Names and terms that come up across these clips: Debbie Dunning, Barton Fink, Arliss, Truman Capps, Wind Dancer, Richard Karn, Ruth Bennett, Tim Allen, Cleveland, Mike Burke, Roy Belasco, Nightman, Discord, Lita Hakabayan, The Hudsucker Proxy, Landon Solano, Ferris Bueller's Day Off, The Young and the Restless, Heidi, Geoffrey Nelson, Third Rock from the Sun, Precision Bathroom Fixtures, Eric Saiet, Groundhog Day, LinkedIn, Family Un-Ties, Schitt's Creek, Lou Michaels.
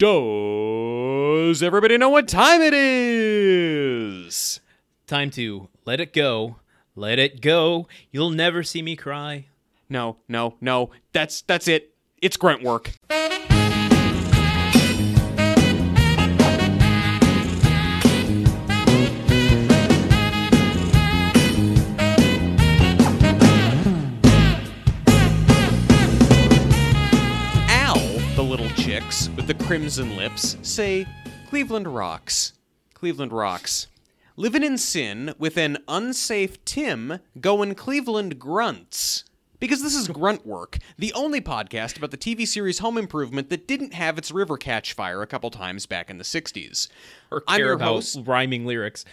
Does everybody know what time it is? Time to let it go. Let it go. You'll never see me cry. No. That's it. It's grunt work. With the crimson lips, say, Cleveland rocks. Cleveland rocks. Living in sin with an unsafe Tim going Cleveland grunts. Because this is Grunt Work, the only podcast about the TV series Home Improvement that didn't have its river catch fire a couple times back in the 60s. Or care I'm your about host. Rhyming lyrics.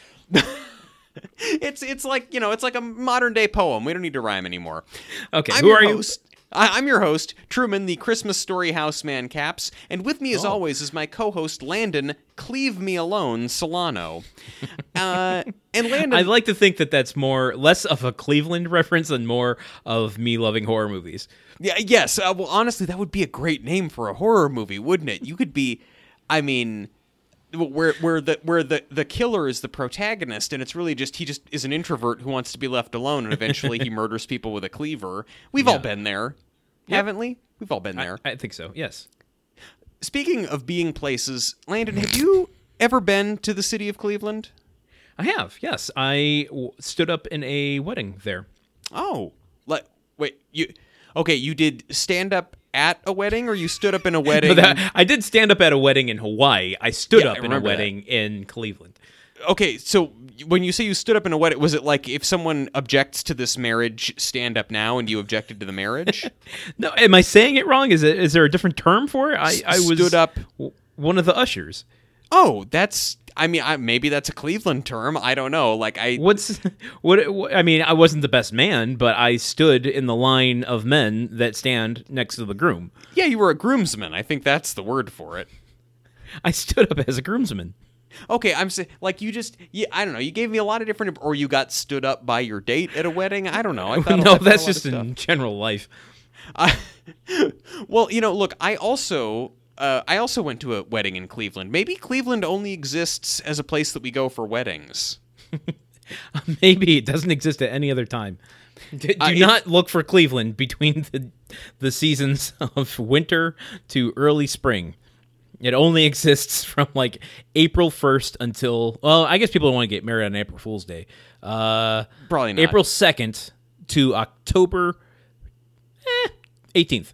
It's like, you know, it's like a modern day poem. We don't need to rhyme anymore. Okay, I'm who are host. You? I'm your host, Truman, the Christmas Story House Man Caps, and with me as always is my co-host, Landon, Cleave Me Alone, Solano. And Landon... I like to think that that's less of a Cleveland reference and more of me loving horror movies. Yeah. Yes, well, honestly, that would be a great name for a horror movie, wouldn't it? You could be, I mean... Where the killer is the protagonist, and it's really just he just is an introvert who wants to be left alone, and eventually he murders people with a cleaver. We've all been there, haven't we? We've all been there. I think so. Yes. Speaking of being places, Landon, have you ever been to the city of Cleveland? I have. Yes, I stood up in a wedding there. Oh, wait, you? Okay, you did stand up at a wedding, or you stood up in a wedding? I did stand up at a wedding in Hawaii. I stood up in a wedding in Cleveland. Okay, so when you say you stood up in a wedding, was it like if someone objects to this marriage, stand up now, and you objected to the marriage? No, am I saying it wrong? Is there a different term for it? I was stood up one of the ushers. Oh, that's... I mean, maybe that's a Cleveland term. I don't know. Like, I mean, I wasn't the best man, but I stood in the line of men that stand next to the groom. Yeah, you were a groomsman. I think that's the word for it. I stood up as a groomsman. Okay, I'm saying, like, I don't know. You gave me a lot of different, or you got stood up by your date at a wedding. I don't know. No, that's just in general life. Well, you know, look, I also went to a wedding in Cleveland. Maybe Cleveland only exists as a place that we go for weddings. Maybe it doesn't exist at any other time. Do not look for Cleveland between the seasons of winter to early spring. It only exists from like April 1st until, well, I guess people don't want to get married on April Fool's Day. Probably not. April 2nd to October 18th.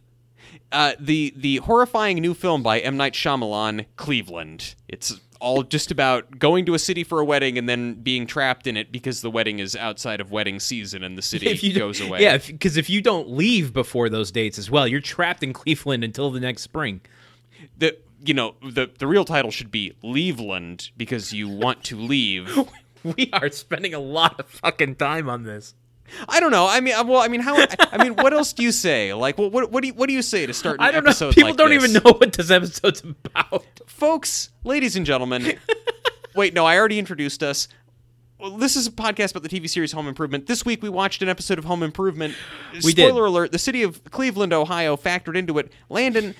The horrifying new film by M. Night Shyamalan, Cleveland. It's all just about going to a city for a wedding and then being trapped in it because the wedding is outside of wedding season and the city goes away. Yeah, because if you don't leave before those dates as well, you're trapped in Cleveland until the next spring. The real title should be Leaveland, because you want to leave. We are spending a lot of fucking time on this. I don't know. What else do you say? Like, what do you say to start an episode like this? I don't know. People don't even know what this episode's about. Folks, ladies and gentlemen. Wait, no, I already introduced us. Well, this is a podcast about the TV series Home Improvement. This week we watched an episode of Home Improvement. Spoiler alert, the city of Cleveland, Ohio factored into it. Landon,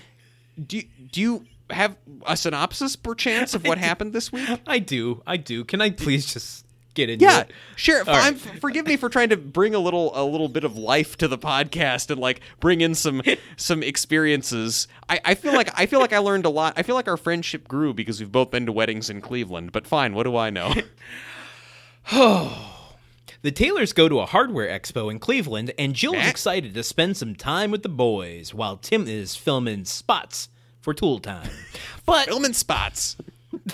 do you have a synopsis, perchance, of what happened this week? I do. Can I please just... get into it. Yeah, sure. Right. Forgive me for trying to bring a little bit of life to the podcast and like bring in some experiences. I feel like I learned a lot. I feel like our friendship grew because we've both been to weddings in Cleveland. But fine, what do I know? The Taylors go to a hardware expo in Cleveland, and Jill's excited to spend some time with the boys while Tim is filming spots for Tool Time. But filming spots.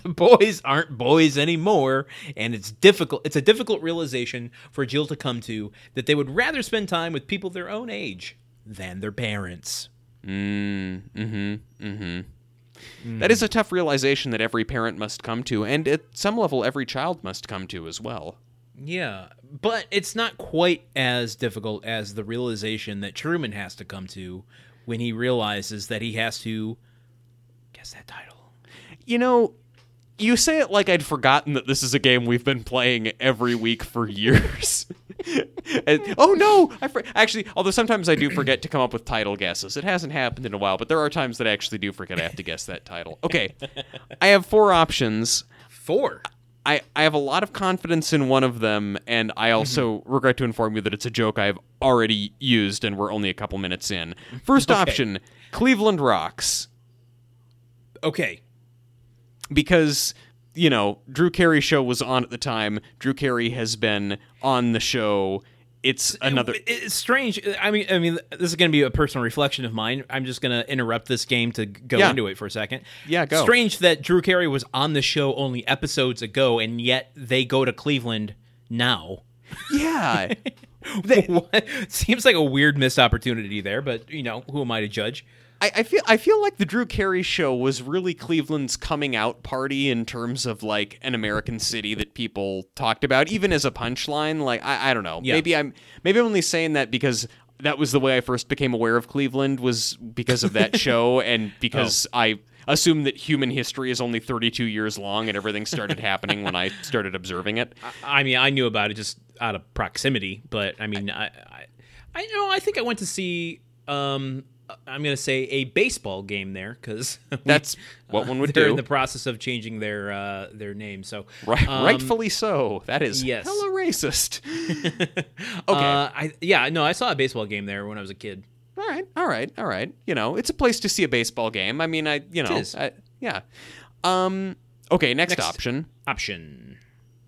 The boys aren't boys anymore, and it's a difficult realization for Jill to come to that they would rather spend time with people their own age than their parents. That is a tough realization that every parent must come to, and at some level every child must come to as well. Yeah, but it's not quite as difficult as the realization that Truman has to come to when he realizes that he has to guess that title. You know, you say it like I'd forgotten that this is a game we've been playing every week for years. Oh, no! Actually, although sometimes I do forget to come up with title guesses. It hasn't happened in a while, but there are times that I actually do forget I have to guess that title. Okay, I have four options. Four? I have a lot of confidence in one of them, and I also regret to inform you that it's a joke I've already used, and we're only a couple minutes in. First option, Cleveland Rocks. Okay. Because, you know, Drew Carey Show was on at the time. Drew Carey has been on the show. It's another... It's strange. I mean, this is going to be a personal reflection of mine. I'm just going to interrupt this game to go into it for a second. Yeah, go. Strange that Drew Carey was on the show only episodes ago, and yet they go to Cleveland now. Yeah. Seems like a weird missed opportunity there, but, you know, who am I to judge? I feel like the Drew Carey Show was really Cleveland's coming out party in terms of like an American city that people talked about, even as a punchline. Like I don't know. Yeah. Maybe I'm only saying that because that was the way I first became aware of Cleveland, was because of that show, and because I assume that human history is only 32 years long, and everything started happening when I started observing it. I mean, I knew about it just out of proximity, but I mean, I know. I think I went to see. I'm going to say a baseball game there, because that's what one would do. They're in the process of changing their name. So rightfully so. That is hella racist. Okay. I saw a baseball game there when I was a kid. All right. You know, it's a place to see a baseball game. I mean, it is. Okay, next option.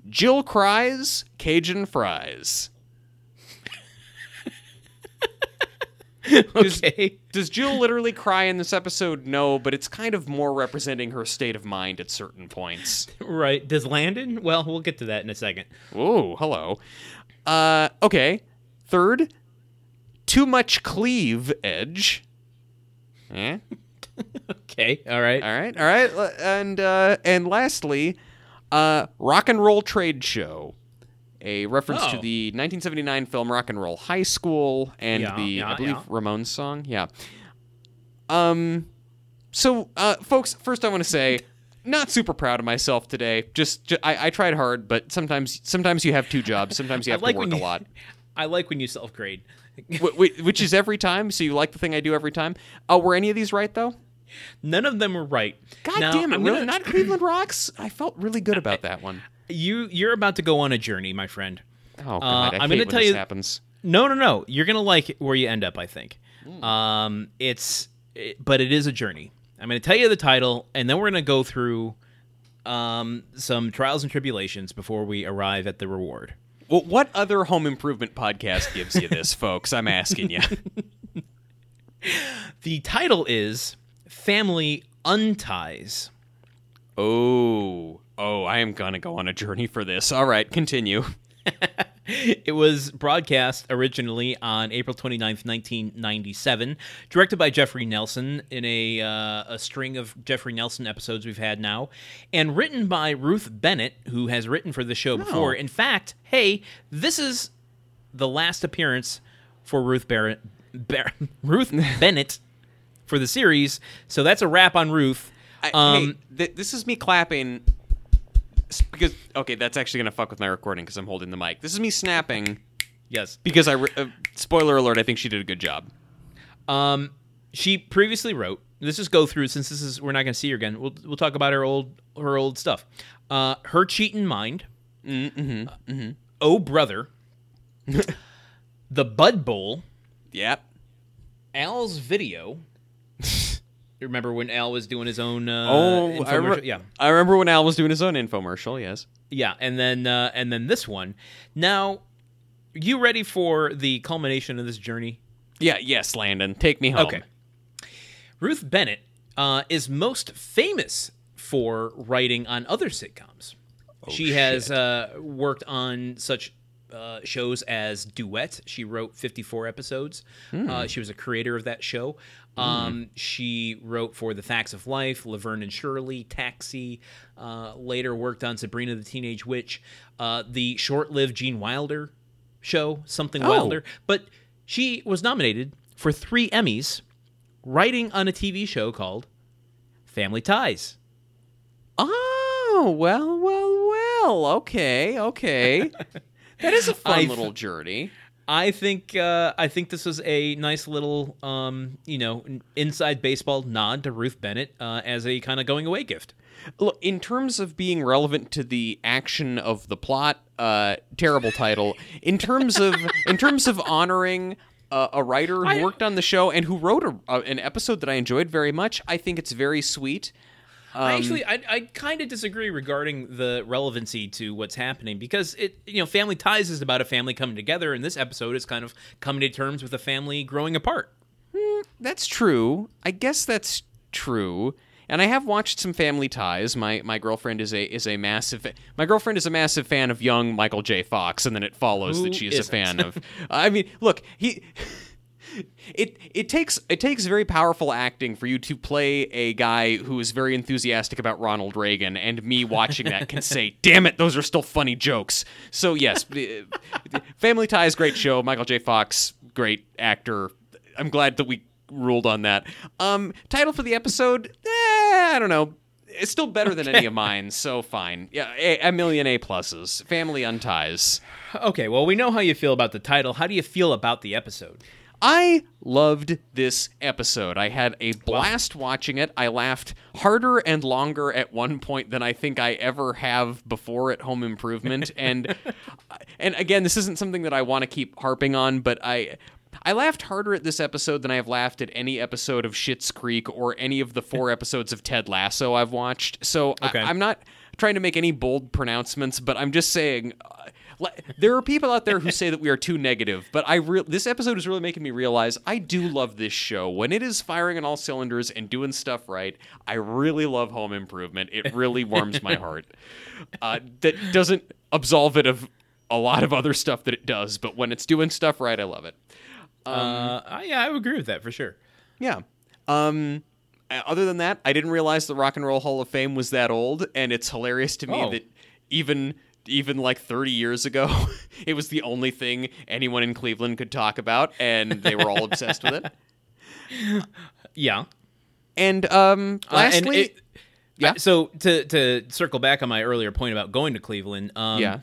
Jill Cries, Cajun Fries. Okay. Does Jill literally cry in this episode? No, but it's kind of more representing her state of mind at certain points. Right. Does Landon? Well, we'll get to that in a second. Ooh, hello. Okay. Third, too much cleave edge. Eh? Okay. All right. And lastly, rock and roll trade show. A reference to the 1979 film Rock and Roll High School and I believe Ramones song. Yeah. So, folks, first I want to say, not super proud of myself today. I tried hard, but sometimes you have two jobs. Sometimes you have to work a lot. I like when you self-grade. Which is every time, so you like the thing I do every time. Were any of these right, though? None of them were right. God damn it, really? Not Cleveland Rocks? I felt really good about that one. You're about to go on a journey, my friend. Oh, God, I'm going to tell you. Happens. No. You're going to like where you end up, I think. But it is a journey. I'm going to tell you the title, and then we're going to go through some trials and tribulations before we arrive at the reward. Well, what other Home Improvement podcast gives you this, folks? I'm asking you. The title is Family Unties. Oh, I am going to go on a journey for this. All right, continue. It was broadcast originally on April 29th, 1997, directed by Geoffrey Nelson in a string of Geoffrey Nelson episodes we've had now, and written by Ruth Bennett, who has written for the show before. In fact, hey, this is the last appearance for Ruth Bennett for the series, so that's a wrap on Ruth. This is me clapping because that's actually gonna fuck with my recording because I'm holding the mic. This is me snapping. Yes, because spoiler alert, I think she did a good job. She previously wrote. Let's just go through, since this is, we're not gonna see her again. We'll talk about her old stuff. Her Cheatin' Mind. Oh Brother. The Bud Bowl. Yep. Al's Video. Remember when Al was doing his own infomercial? I remember when Al was doing his own infomercial, yes. Yeah, and then this one. Now, you ready for the culmination of this journey? Yeah, yes, Landon. Take me home. Okay. Ruth Bennett is most famous for writing on other sitcoms. Oh, she has worked on such shows as Duet. She wrote 54 episodes. She was a creator of that show. She wrote for The Facts of Life, Laverne and Shirley, Taxi, later worked on Sabrina the Teenage Witch, the short-lived Gene Wilder show, Something Wilder. But she was nominated for 3 Emmys writing on a TV show called Family Ties. Oh, well, okay. That is a fun little journey. I think this was a nice little, inside baseball nod to Ruth Bennett as a kind of going away gift. Look, in terms of being relevant to the action of the plot, terrible title. In terms of honoring a writer who worked on the show and who wrote an episode that I enjoyed very much, I think it's very sweet. I kind of disagree regarding the relevancy to what's happening, because Family Ties is about a family coming together, and this episode is kind of coming to terms with a family growing apart. That's true. I guess that's true. And I have watched some Family Ties. My girlfriend is a massive fan of young Michael J. Fox, and then it follows that she is a fan of. I mean, look, he. It takes very powerful acting for you to play a guy who is very enthusiastic about Ronald Reagan, and me watching that can say, damn it, those are still funny jokes. So yes, Family Ties, great show. Michael J. Fox, great actor. I'm glad that we ruled on that. Title for the episode, I don't know. It's still better than any of mine, so fine. Yeah, a million A pluses. Family Unties. Okay, well, we know how you feel about the title. How do you feel about the episode? I loved this episode. I had a blast watching it. I laughed harder and longer at one point than I think I ever have before at Home Improvement. And again, this isn't something that I want to keep harping on, but I laughed harder at this episode than I have laughed at any episode of Schitt's Creek or any of the 4 episodes of Ted Lasso I've watched. So okay. I'm not trying to make any bold pronouncements, but I'm just saying... there are people out there who say that we are too negative, but this episode is really making me realize I do love this show. When it is firing on all cylinders and doing stuff right, I really love Home Improvement. It really warms my heart. That doesn't absolve it of a lot of other stuff that it does, but when it's doing stuff right, I love it. I would agree with that for sure. Yeah. Other than that, I didn't realize the Rock and Roll Hall of Fame was that old, and it's hilarious to me that even like 30 years ago, it was the only thing anyone in Cleveland could talk about, and they were all obsessed with it. Yeah. And lastly... So to circle back on my earlier point about going to Cleveland, Rock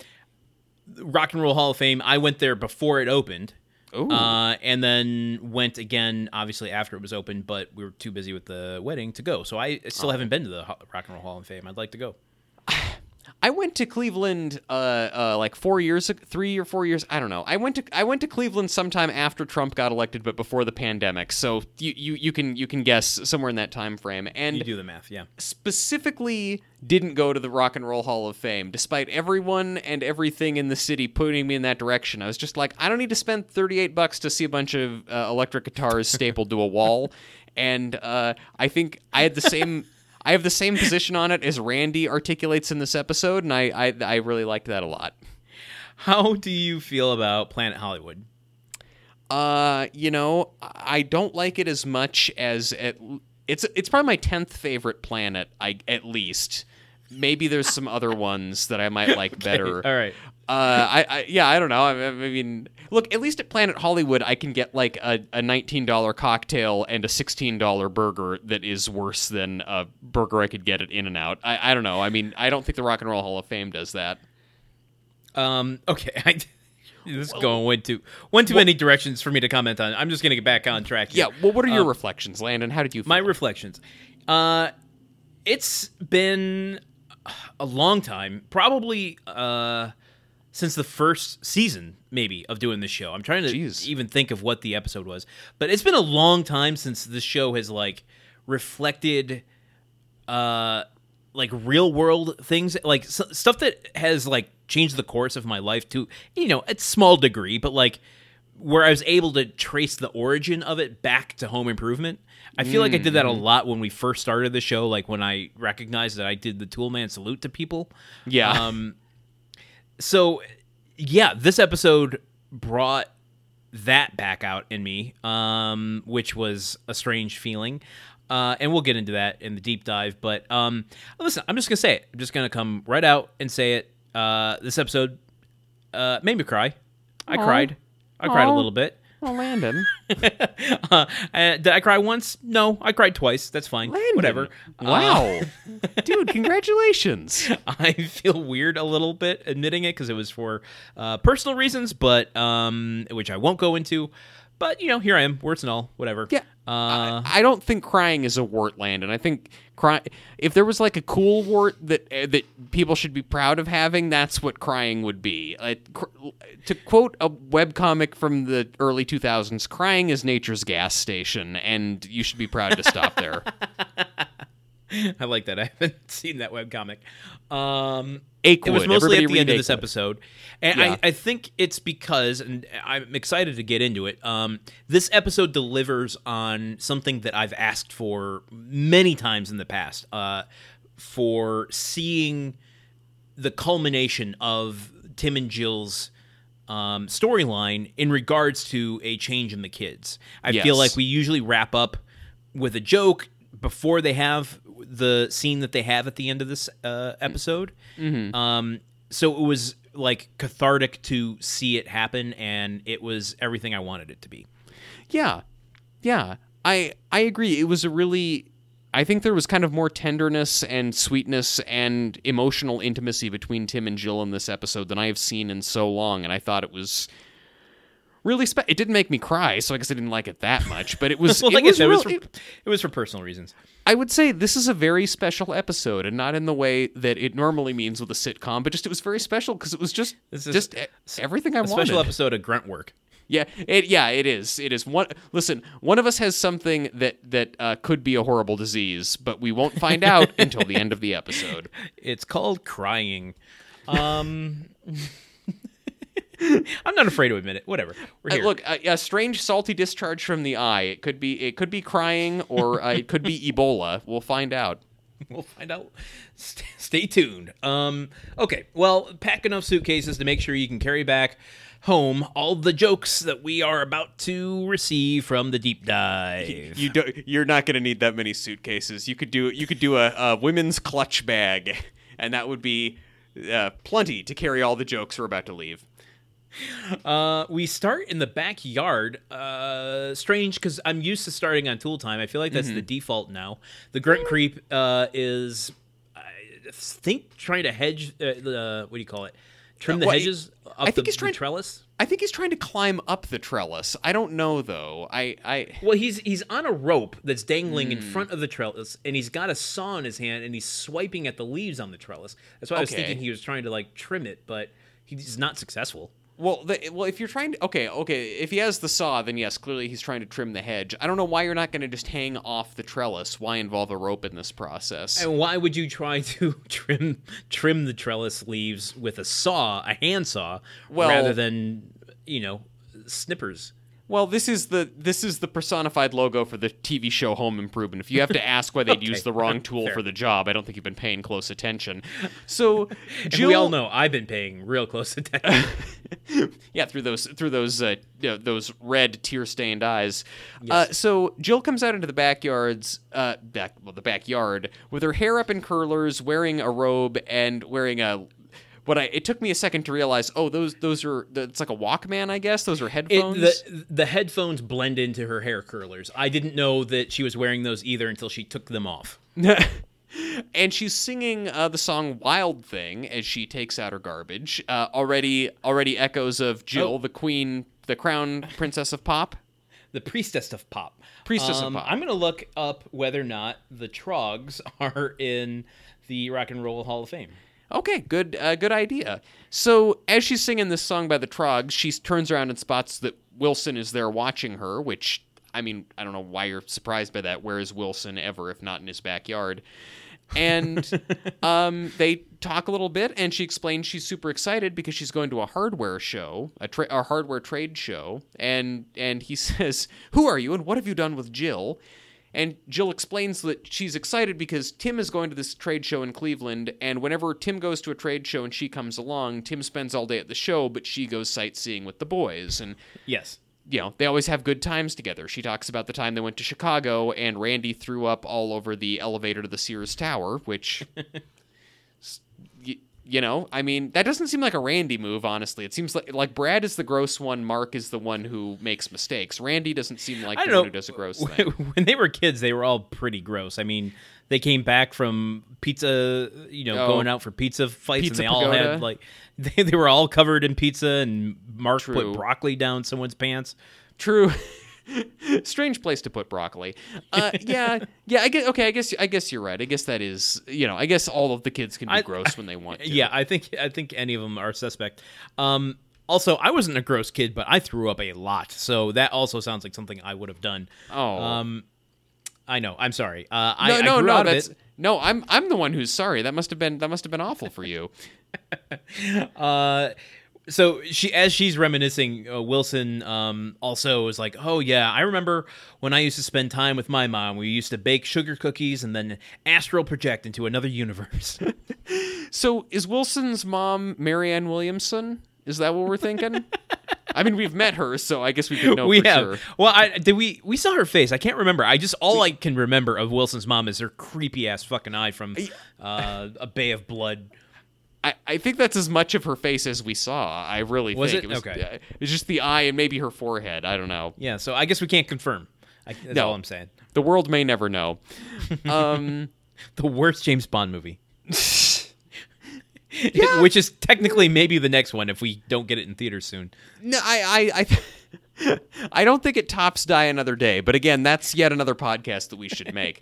and Roll Hall of Fame, I went there before it opened, and then went again, obviously, after it was open, but we were too busy with the wedding to go. So I still haven't been to the Rock and Roll Hall of Fame. I'd like to go. I went to Cleveland like 4 years, 3 or 4 years. I don't know. I went to Cleveland sometime after Trump got elected, but before the pandemic. So you can guess somewhere in that time frame. And you do the math, yeah. Specifically, didn't go to the Rock and Roll Hall of Fame, despite everyone and everything in the city putting me in that direction. I was just like, I don't need to spend $38 to see a bunch of electric guitars stapled to a wall. And I think I had the same. I have the same position on it as Randy articulates in this episode, and I really liked that a lot. How do you feel about Planet Hollywood? I don't like it as much as it's probably my 10th favorite planet, at least. Maybe there's some other ones that I might like better. All right. I don't know. I mean, look, at least at Planet Hollywood, I can get like a $19 cocktail and a $16 burger that is worse than a burger I could get at In-N-Out. I don't know. I mean, I don't think the Rock and Roll Hall of Fame does that. Okay. This is going way too many directions for me to comment on. I'm just going to get back on track here. Yeah. Well, what are your reflections, Landon? How did you feel? My reflections. It's been a long time, probably since the first season, maybe, of doing this show. I'm trying to even think of what the episode was. But it's been a long time since this show has, like, reflected, like, real-world things. Like, stuff that has, like, changed the course of my life to, a small degree, but, like, where I was able to trace the origin of it back to Home Improvement. I feel like I did that a lot when we first started the show, like when I recognized that I did the Tool Man salute to people. Yeah. This episode brought that back out in me, which was a strange feeling. And we'll get into that in the deep dive. But listen, I'm just going to say it. I'm just going to come right out and say it. This episode made me cry. I cried a little bit. Well, Landon. Did I cry once? No, I cried twice. That's fine. Landon. Whatever. Wow. Dude, congratulations. I feel weird a little bit admitting it because it was for personal reasons, but which I won't go into. But, you know, here I am, warts and all, whatever. Yeah. I don't think crying is a wart, Landon. I think if there was like a cool wart that people should be proud of having, that's what crying would be. To quote a webcomic from the early 2000s, crying is nature's gas station, and you should be proud to stop there. I like that. I haven't seen that webcomic. It was mostly at the end of this episode. And yeah. I think it's because, and I'm excited to get into it, this episode delivers on something that I've asked for many times in the past, for seeing the culmination of Tim and Jill's storyline in regards to a change in the kids. I feel like we usually wrap up with a joke before they have the scene that they have at the end of this episode. Mm-hmm. So it was like cathartic to see it happen, and it was everything I wanted it to be. Yeah. I agree. It was I think there was kind of more tenderness and sweetness and emotional intimacy between Tim and Jill in this episode than I have seen in so long, and I thought it was it didn't make me cry, so I guess I didn't like it that much, but it was it was for personal reasons. I would say this is a very special episode, and not in the way that it normally means with a sitcom, but just it was very special because it was just everything I wanted. A special episode of grunt work. Yeah, it is. It is one. Listen, one of us has something that could be a horrible disease, but we won't find out until the end of the episode. It's called crying. I'm not afraid to admit it. Whatever. We're here. Look, a strange salty discharge from the eye. It could be crying, or it could be Ebola. We'll find out. Stay tuned. Okay. Well, pack enough suitcases to make sure you can carry back home all the jokes that we are about to receive from the deep dive. You're not going to need that many suitcases. You could do a women's clutch bag, and that would be plenty to carry all the jokes we're about to leave. We start in the backyard. Strange, because I'm used to starting on Tool Time. I feel like that's the default now. The grunt creep is, I think, trying to hedge what do you call it? Trim the hedges up the trellis? I think he's trying to climb up the trellis. I don't know, though. Well, he's on a rope that's dangling in front of the trellis, and he's got a saw in his hand, and he's swiping at the leaves on the trellis. That's why I was thinking he was trying to, like, trim it, but he's not successful. Well, if you're trying to... Okay, if he has the saw, then yes, clearly he's trying to trim the hedge. I don't know why you're not going to just hang off the trellis. Why involve a rope in this process? And why would you try to trim the trellis leaves with a saw, a handsaw, rather than, snippers? Well, this is the personified logo for the TV show Home Improvement. If you have to ask why they'd use the wrong tool for the job, I don't think you've been paying close attention. So, Jill, we all know I've been paying real close attention. Yeah, through those red tear-stained eyes. Yes. So Jill comes out into the the backyard with her hair up in curlers, wearing a robe and wearing a... It took me a second to realize, it's like a Walkman, I guess. Those are headphones. The headphones blend into her hair curlers. I didn't know that she was wearing those either until she took them off. And she's singing the song "Wild Thing" as she takes out her garbage. Already echoes of Jill, the queen, the crown princess of pop. The priestess of pop. I'm going to look up whether or not the Trogs are in the Rock and Roll Hall of Fame. Okay, good idea. So as she's singing this song by the Trogs, she turns around and spots that Wilson is there watching her, which, I mean, I don't know why you're surprised by that. Where is Wilson ever if not in his backyard? And they talk a little bit, and she explains she's super excited because she's going to a hardware show, a hardware trade show, and he says, "Who are you, and what have you done with Jill?" And Jill explains that she's excited because Tim is going to this trade show in Cleveland, and whenever Tim goes to a trade show and she comes along, Tim spends all day at the show, but she goes sightseeing with the boys. And yes, they always have good times together. She talks about the time they went to Chicago, and Randy threw up all over the elevator to the Sears Tower, which You know, I mean, that doesn't seem like a Randy move, honestly. It seems like Brad is the gross one. Mark is the one who makes mistakes. Randy doesn't seem like the one who does a gross thing. When they were kids, they were all pretty gross. I mean, they came back from pizza, you know, going out for pizza fights, and they all had, like, they were all covered in pizza, and Mark put broccoli down someone's pants. True. Strange place to put broccoli. Yeah. I guess you're right. I guess that is, you know, I guess all of the kids can be gross when they want to. Yeah, I think any of them are suspect. Also, I wasn't a gross kid, but I threw up a lot, so that also sounds like something I would have done. Oh, I know. I'm sorry. No, I'm the one who's sorry. That must have been awful for you. So she's reminiscing, Wilson also was like, oh, yeah, I remember when I used to spend time with my mom, we used to bake sugar cookies and then astral project into another universe. So is Wilson's mom Marianne Williamson? Is that what we're thinking? I mean, we've met her, so I guess we could know sure. Well, we saw her face. I can't remember. I can remember of Wilson's mom is her creepy-ass fucking eye from A Bay of Blood. I think that's as much of her face as we saw. I really think it was okay. It was just the eye and maybe her forehead. I don't know. Yeah, so I guess we can't confirm. That's all I'm saying. The world may never know. The worst James Bond movie. Yeah. Which is technically maybe the next one if we don't get it in theaters soon. No, I don't think it tops Die Another Day, but again, that's yet another podcast that we should make.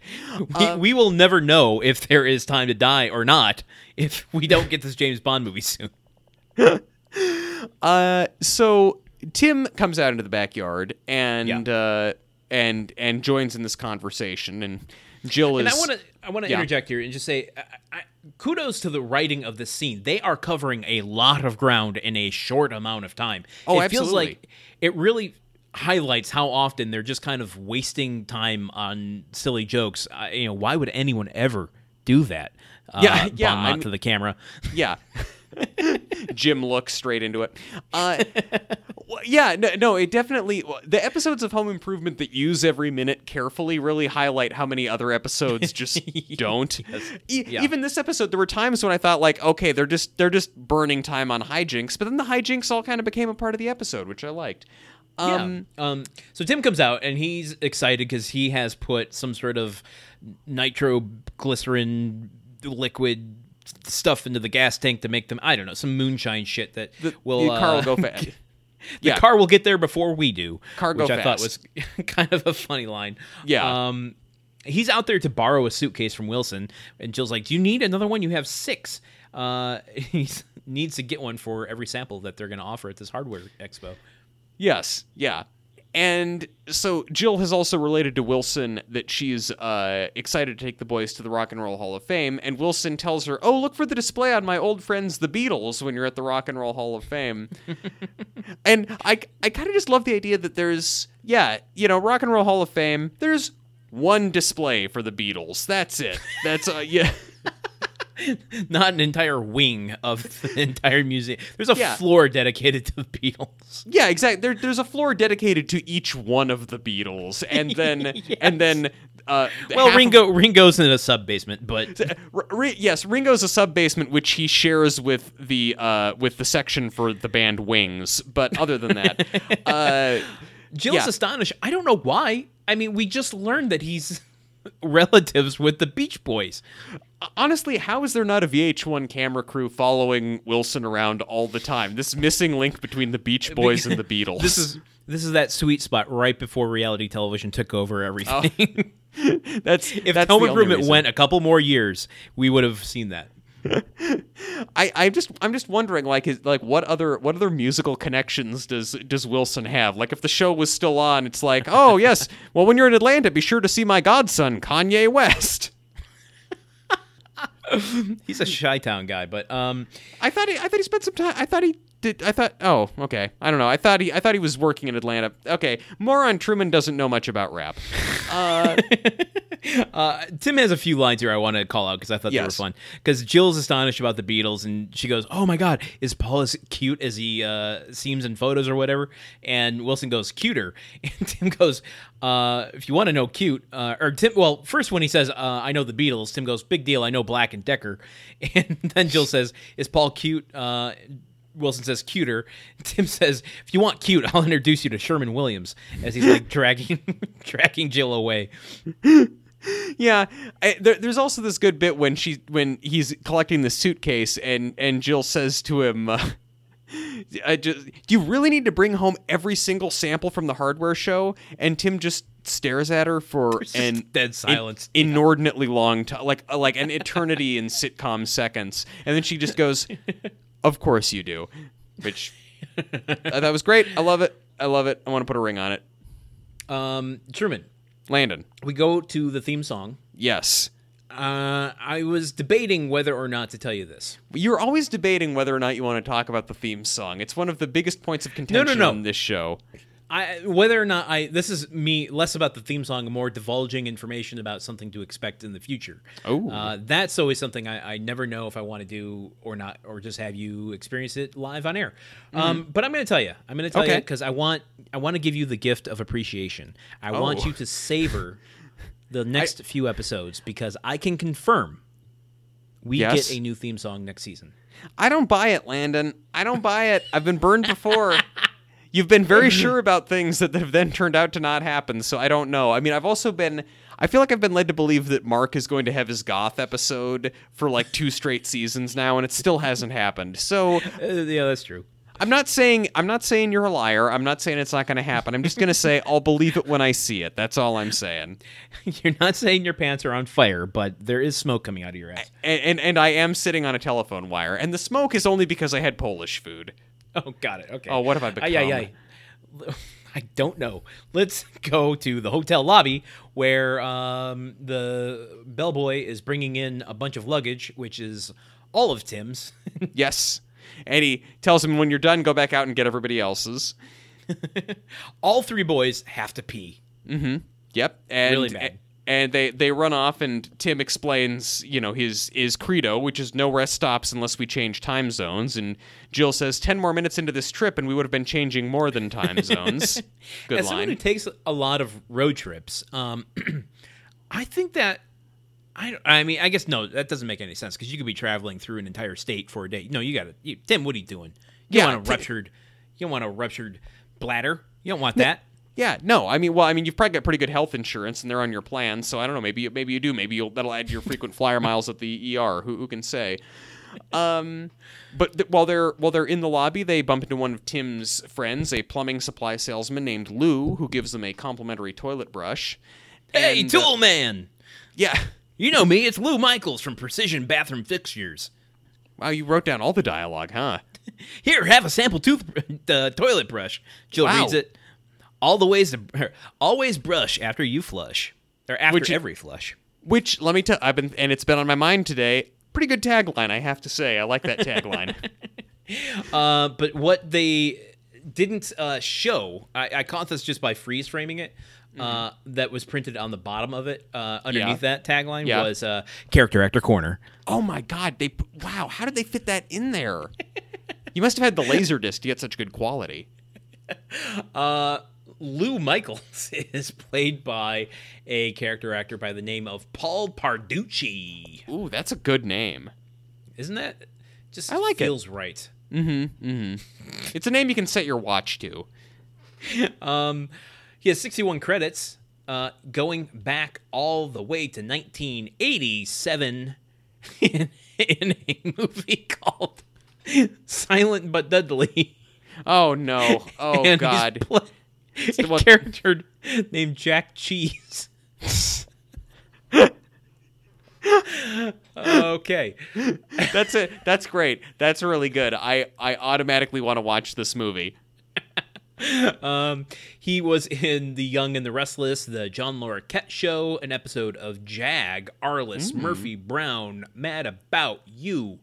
We will never know if there is time to die or not if we don't get this James Bond movie soon. So Tim comes out into the backyard and joins in this conversation, and Jill is. And I want to interject here and just say, kudos to the writing of this scene. They are covering a lot of ground in a short amount of time. Oh, it absolutely. Feels like it really highlights how often they're just kind of wasting time on silly jokes. You know, why would anyone ever do that? Bon mot to the camera. Yeah. Jim looks straight into it. It definitely. The episodes of Home Improvement that use every minute carefully really highlight how many other episodes just don't. Even this episode, there were times when I thought, like, okay, they're just burning time on hijinks, but then the hijinks all kind of became a part of the episode, which I liked. So Tim comes out and he's excited because he has put some sort of nitroglycerin liquid stuff into the gas tank to make them, I don't know, some moonshine shit that the car will go fast. The car will get there before we do. Car go fast. Which I thought was kind of a funny line. Yeah. He's out there to borrow a suitcase from Wilson, and Jill's like, do you need another one? You have 6. He needs to get one for every sample that they're going to offer at this hardware expo. Yes. Yeah. And so Jill has also related to Wilson that she's excited to take the boys to the Rock and Roll Hall of Fame. And Wilson tells her, oh, look for the display on my old friends, the Beatles, when you're at the Rock and Roll Hall of Fame. And I kind of just love the idea that there's, Rock and Roll Hall of Fame, there's one display for the Beatles. That's it. That's, not an entire wing of the entire museum. There's a floor dedicated to the Beatles. Yeah, exactly. There's a floor dedicated to each one of the Beatles, and then yes. And then Ringo's in a sub basement, but Ringo's a sub basement which he shares with the section for the band Wings. But other than that, Jill's astonished. I don't know why. I mean, we just learned that he's relatives with the Beach Boys. Honestly, how is there not a VH1 camera crew following Wilson around all the time? This missing link between the Beach Boys and the Beatles. This is that sweet spot right before reality television took over everything. Oh. If Home Improvement went a couple more years, we would have seen that. I'm just wondering, like, what other musical connections does Wilson have? Like, if the show was still on, it's like, oh yes, well, when you're in Atlanta, be sure to see my godson, Kanye West. He's a Chi-Town guy, but I thought he spent some time. I thought he I thought, okay. I don't know. I thought he was working in Atlanta. Okay. More on Truman doesn't know much about rap. Tim has a few lines here I want to call out because I thought they were fun. Because Jill's astonished about the Beatles and she goes, "Oh my God, is Paul as cute as he seems in photos or whatever?" And Wilson goes, "Cuter." And Tim goes, "If you want to know cute," first when he says, "I know the Beatles," Tim goes, "Big deal. I know Black and Decker." And then Jill says, "Is Paul cute?" Wilson says, "Cuter." Tim says, "If you want cute, I'll introduce you to Sherman Williams," as he's like dragging Jill away. Yeah, there's also this good bit when he's collecting the suitcase and Jill says to him, "Do you really need to bring home every single sample from the hardware show?" And Tim just stares at her for an dead silence, inordinately long time, like an eternity in sitcom seconds, and then she just goes, "Of course you do," which that was great. I love it. I want to put a ring on it. Truman. Landon. We go to the theme song. Yes. I was debating whether or not to tell you this. You're always debating whether or not you want to talk about the theme song. It's one of the biggest points of contention on this show. This is me less about the theme song, more divulging information about something to expect in the future. Oh, that's always something I never know if I want to do or not, or just have you experience it live on air. Mm-hmm. But I'm going to tell you. I'm going to tell you because I want to give you the gift of appreciation. I want you to savor the next few episodes because I can confirm we get a new theme song next season. I don't buy it, Landon. I don't buy it. I've been burned before. You've been very sure about things that have then turned out to not happen, so I don't know. I mean, I feel like I've been led to believe that Mark is going to have his goth episode for like 2 straight seasons now, and it still hasn't happened. So yeah, that's true. I'm not saying you're a liar. I'm not saying it's not going to happen. I'm just going to say I'll believe it when I see it. That's all I'm saying. You're not saying your pants are on fire, but there is smoke coming out of your ass. And I am sitting on a telephone wire, and the smoke is only because I had Polish food. Oh, got it. Okay. Oh, what have I become? I don't know. Let's go to the hotel lobby where the bellboy is bringing in a bunch of luggage, which is all of Tim's. Yes. And he tells him, when you're done, go back out and get everybody else's. All 3 boys have to pee. Mm-hmm. Yep. And, really bad. And they run off, and Tim explains, his credo, which is no rest stops unless we change time zones. And Jill says, 10 more minutes into this trip, and we would have been changing more than time zones. Good line. As someone who takes a lot of road trips, I think that, that doesn't make any sense, because you could be traveling through an entire state for a day. No, Tim, what are you doing? You don't want a ruptured bladder. You don't want that. Yeah, no, you've probably got pretty good health insurance, and they're on your plan, so I don't know, maybe you do, that'll add to your frequent flyer miles at the ER, who can say. But while they're in the lobby, they bump into one of Tim's friends, a plumbing supply salesman named Lou, who gives them a complimentary toilet brush. Hey, tool man! Yeah. You know me, it's Lou Michaels from Precision Bathroom Fixtures. Wow, you wrote down all the dialogue, huh? Here, have a sample toilet brush. Jill reads it. All the ways to always brush after you flush, or after every flush. Which, let me tell, it's been on my mind today. Pretty good tagline, I have to say. I like that tagline. But what they didn't show, I caught this just by freeze framing it. That was printed on the bottom of it. Underneath that tagline was character actor corner. Oh my God! How did they fit that in there? You must have had the LaserDisc to get such good quality. Lou Michaels is played by a character actor by the name of Paul Parducci. Ooh, that's a good name. Isn't that? Just I like feels it. Right. Mm-hmm. Mm-hmm. It's a name you can set your watch to. He has 61 credits, going back all the way to 1987 in a movie called Silent But Deadly. Oh, no. Oh, and God. A character named Jack Cheese. Okay. That's it. That's great. That's really good. I automatically want to watch this movie. He was in The Young and the Restless, The John Larroquette Show, an episode of JAG, Arliss, Murphy Brown, Mad About You,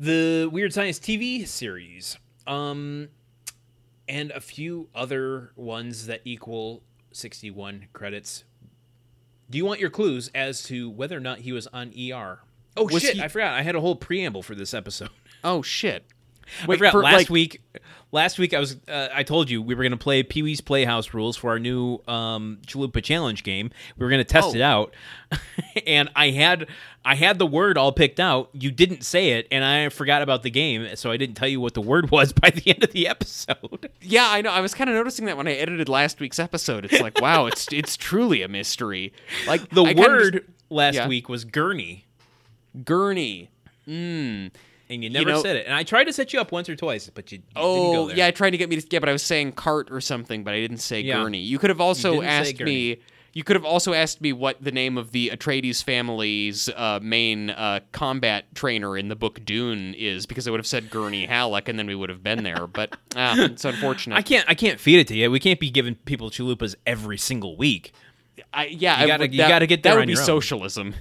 the Weird Science TV series, And a few other ones that equal 61 credits. Do you want your clues as to whether or not he was on ER? Oh, was shit. I forgot. I had a whole preamble for this episode. Oh, shit. Wait, last week I was I told you we were going to play Pee Wee's Playhouse rules for our new Chalupa Challenge game. We were going to test it out, and I had the word all picked out. You didn't say it, and I forgot about the game, so I didn't tell you what the word was by the end of the episode. Yeah, I know. I was kind of noticing that when I edited last week's episode. It's like, wow, it's truly a mystery. Like the word last week was gurney. Gurney. And you never said it. And I tried to set you up once or twice, but you didn't go there. Yeah, I tried to get me to... Yeah, but I was saying cart or something, but I didn't say gurney. You could have also asked me... You could have also asked me what the name of the Atreides family's main combat trainer in the book Dune is, because I would have said Gurney Halleck, and then we would have been there. But it's unfortunate. I can't feed it to you. We can't be giving people chalupas every single week. You got to get there on your own. That would be socialism.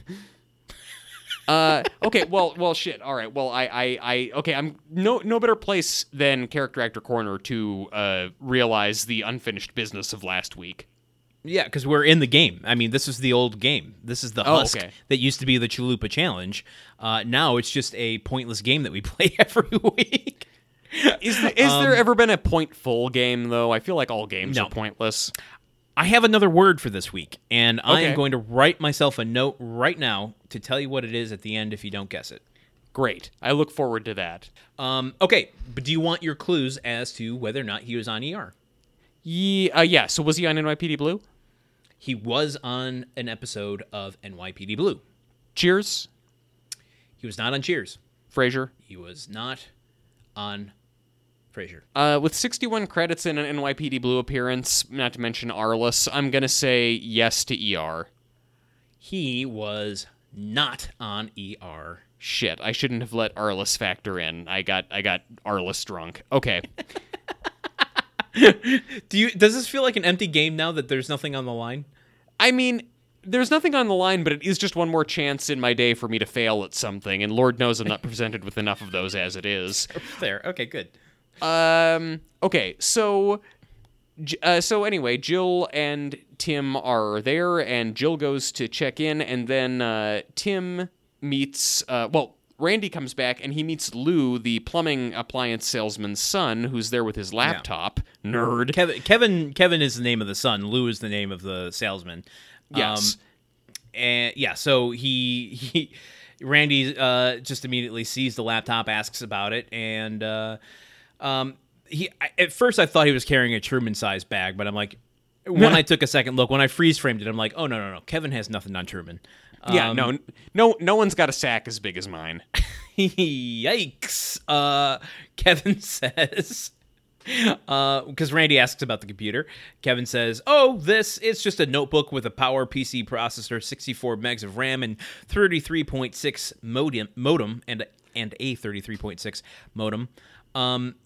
Okay. Well, shit. All right. Well, I'm no better place than Character Actor Corner to realize the unfinished business of last week. Yeah, because we're in the game. I mean, this is the old game. This is the husk that used to be the Chalupa Challenge. Now it's just a pointless game that we play every week. Is there ever been a pointful game though? I feel like all games are pointless. I have another word for this week, and I am going to write myself a note right now to tell you what it is at the end if you don't guess it. Great. I look forward to that. Okay, but do you want your clues as to whether or not he was on ER? Yeah, so was he on NYPD Blue? He was on an episode of NYPD Blue. Cheers? He was not on Cheers. Frasier? He was not on Frasier. With 61 credits in an NYPD Blue appearance, not to mention Arliss, I'm going to say yes to ER. He was not on ER. Shit, I shouldn't have let Arliss factor in. I got Arliss drunk. Okay. Does this feel like an empty game now that there's nothing on the line? I mean, there's nothing on the line, but it is just one more chance in my day for me to fail at something, and Lord knows I'm not presented with enough of those as it is. There. Okay, good. Okay, so anyway, Jill and Tim are there, and Jill goes to check in, and then Tim meets, Randy comes back, and he meets Lou, the plumbing appliance salesman's son, who's there with his laptop. Yeah. Nerd. Kevin is the name of the son. Lou is the name of the salesman. Yes. And yeah, so he Randy just immediately sees the laptop, asks about it, and... at first I thought he was carrying a Truman-sized bag, but I'm like, when I took a second look, when I freeze-framed it, I'm like, oh, no, Kevin has nothing on Truman. Yeah, no one's got a sack as big as mine. Yikes, Kevin says, because Randy asks about the computer. Kevin says, it's just a notebook with a Power PC processor, 64 megs of RAM, and 33.6 modem, and a 33.6 modem.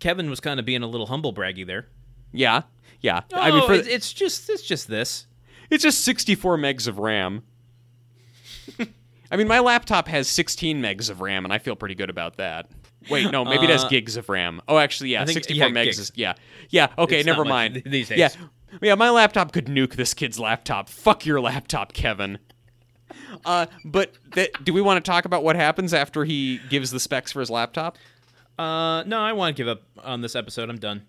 Kevin was kind of being a little humble braggy there. Yeah. Oh, I mean, it's just this. It's just 64 megs of RAM. I mean, my laptop has 16 megs of RAM, and I feel pretty good about that. Wait, no, maybe it has gigs of RAM. Oh, actually, yeah, 64 megs. Yeah. Okay, never mind. These days. Yeah. My laptop could nuke this kid's laptop. Fuck your laptop, Kevin. But do we want to talk about what happens after he gives the specs for his laptop? No, I want to give up on this episode. I'm done.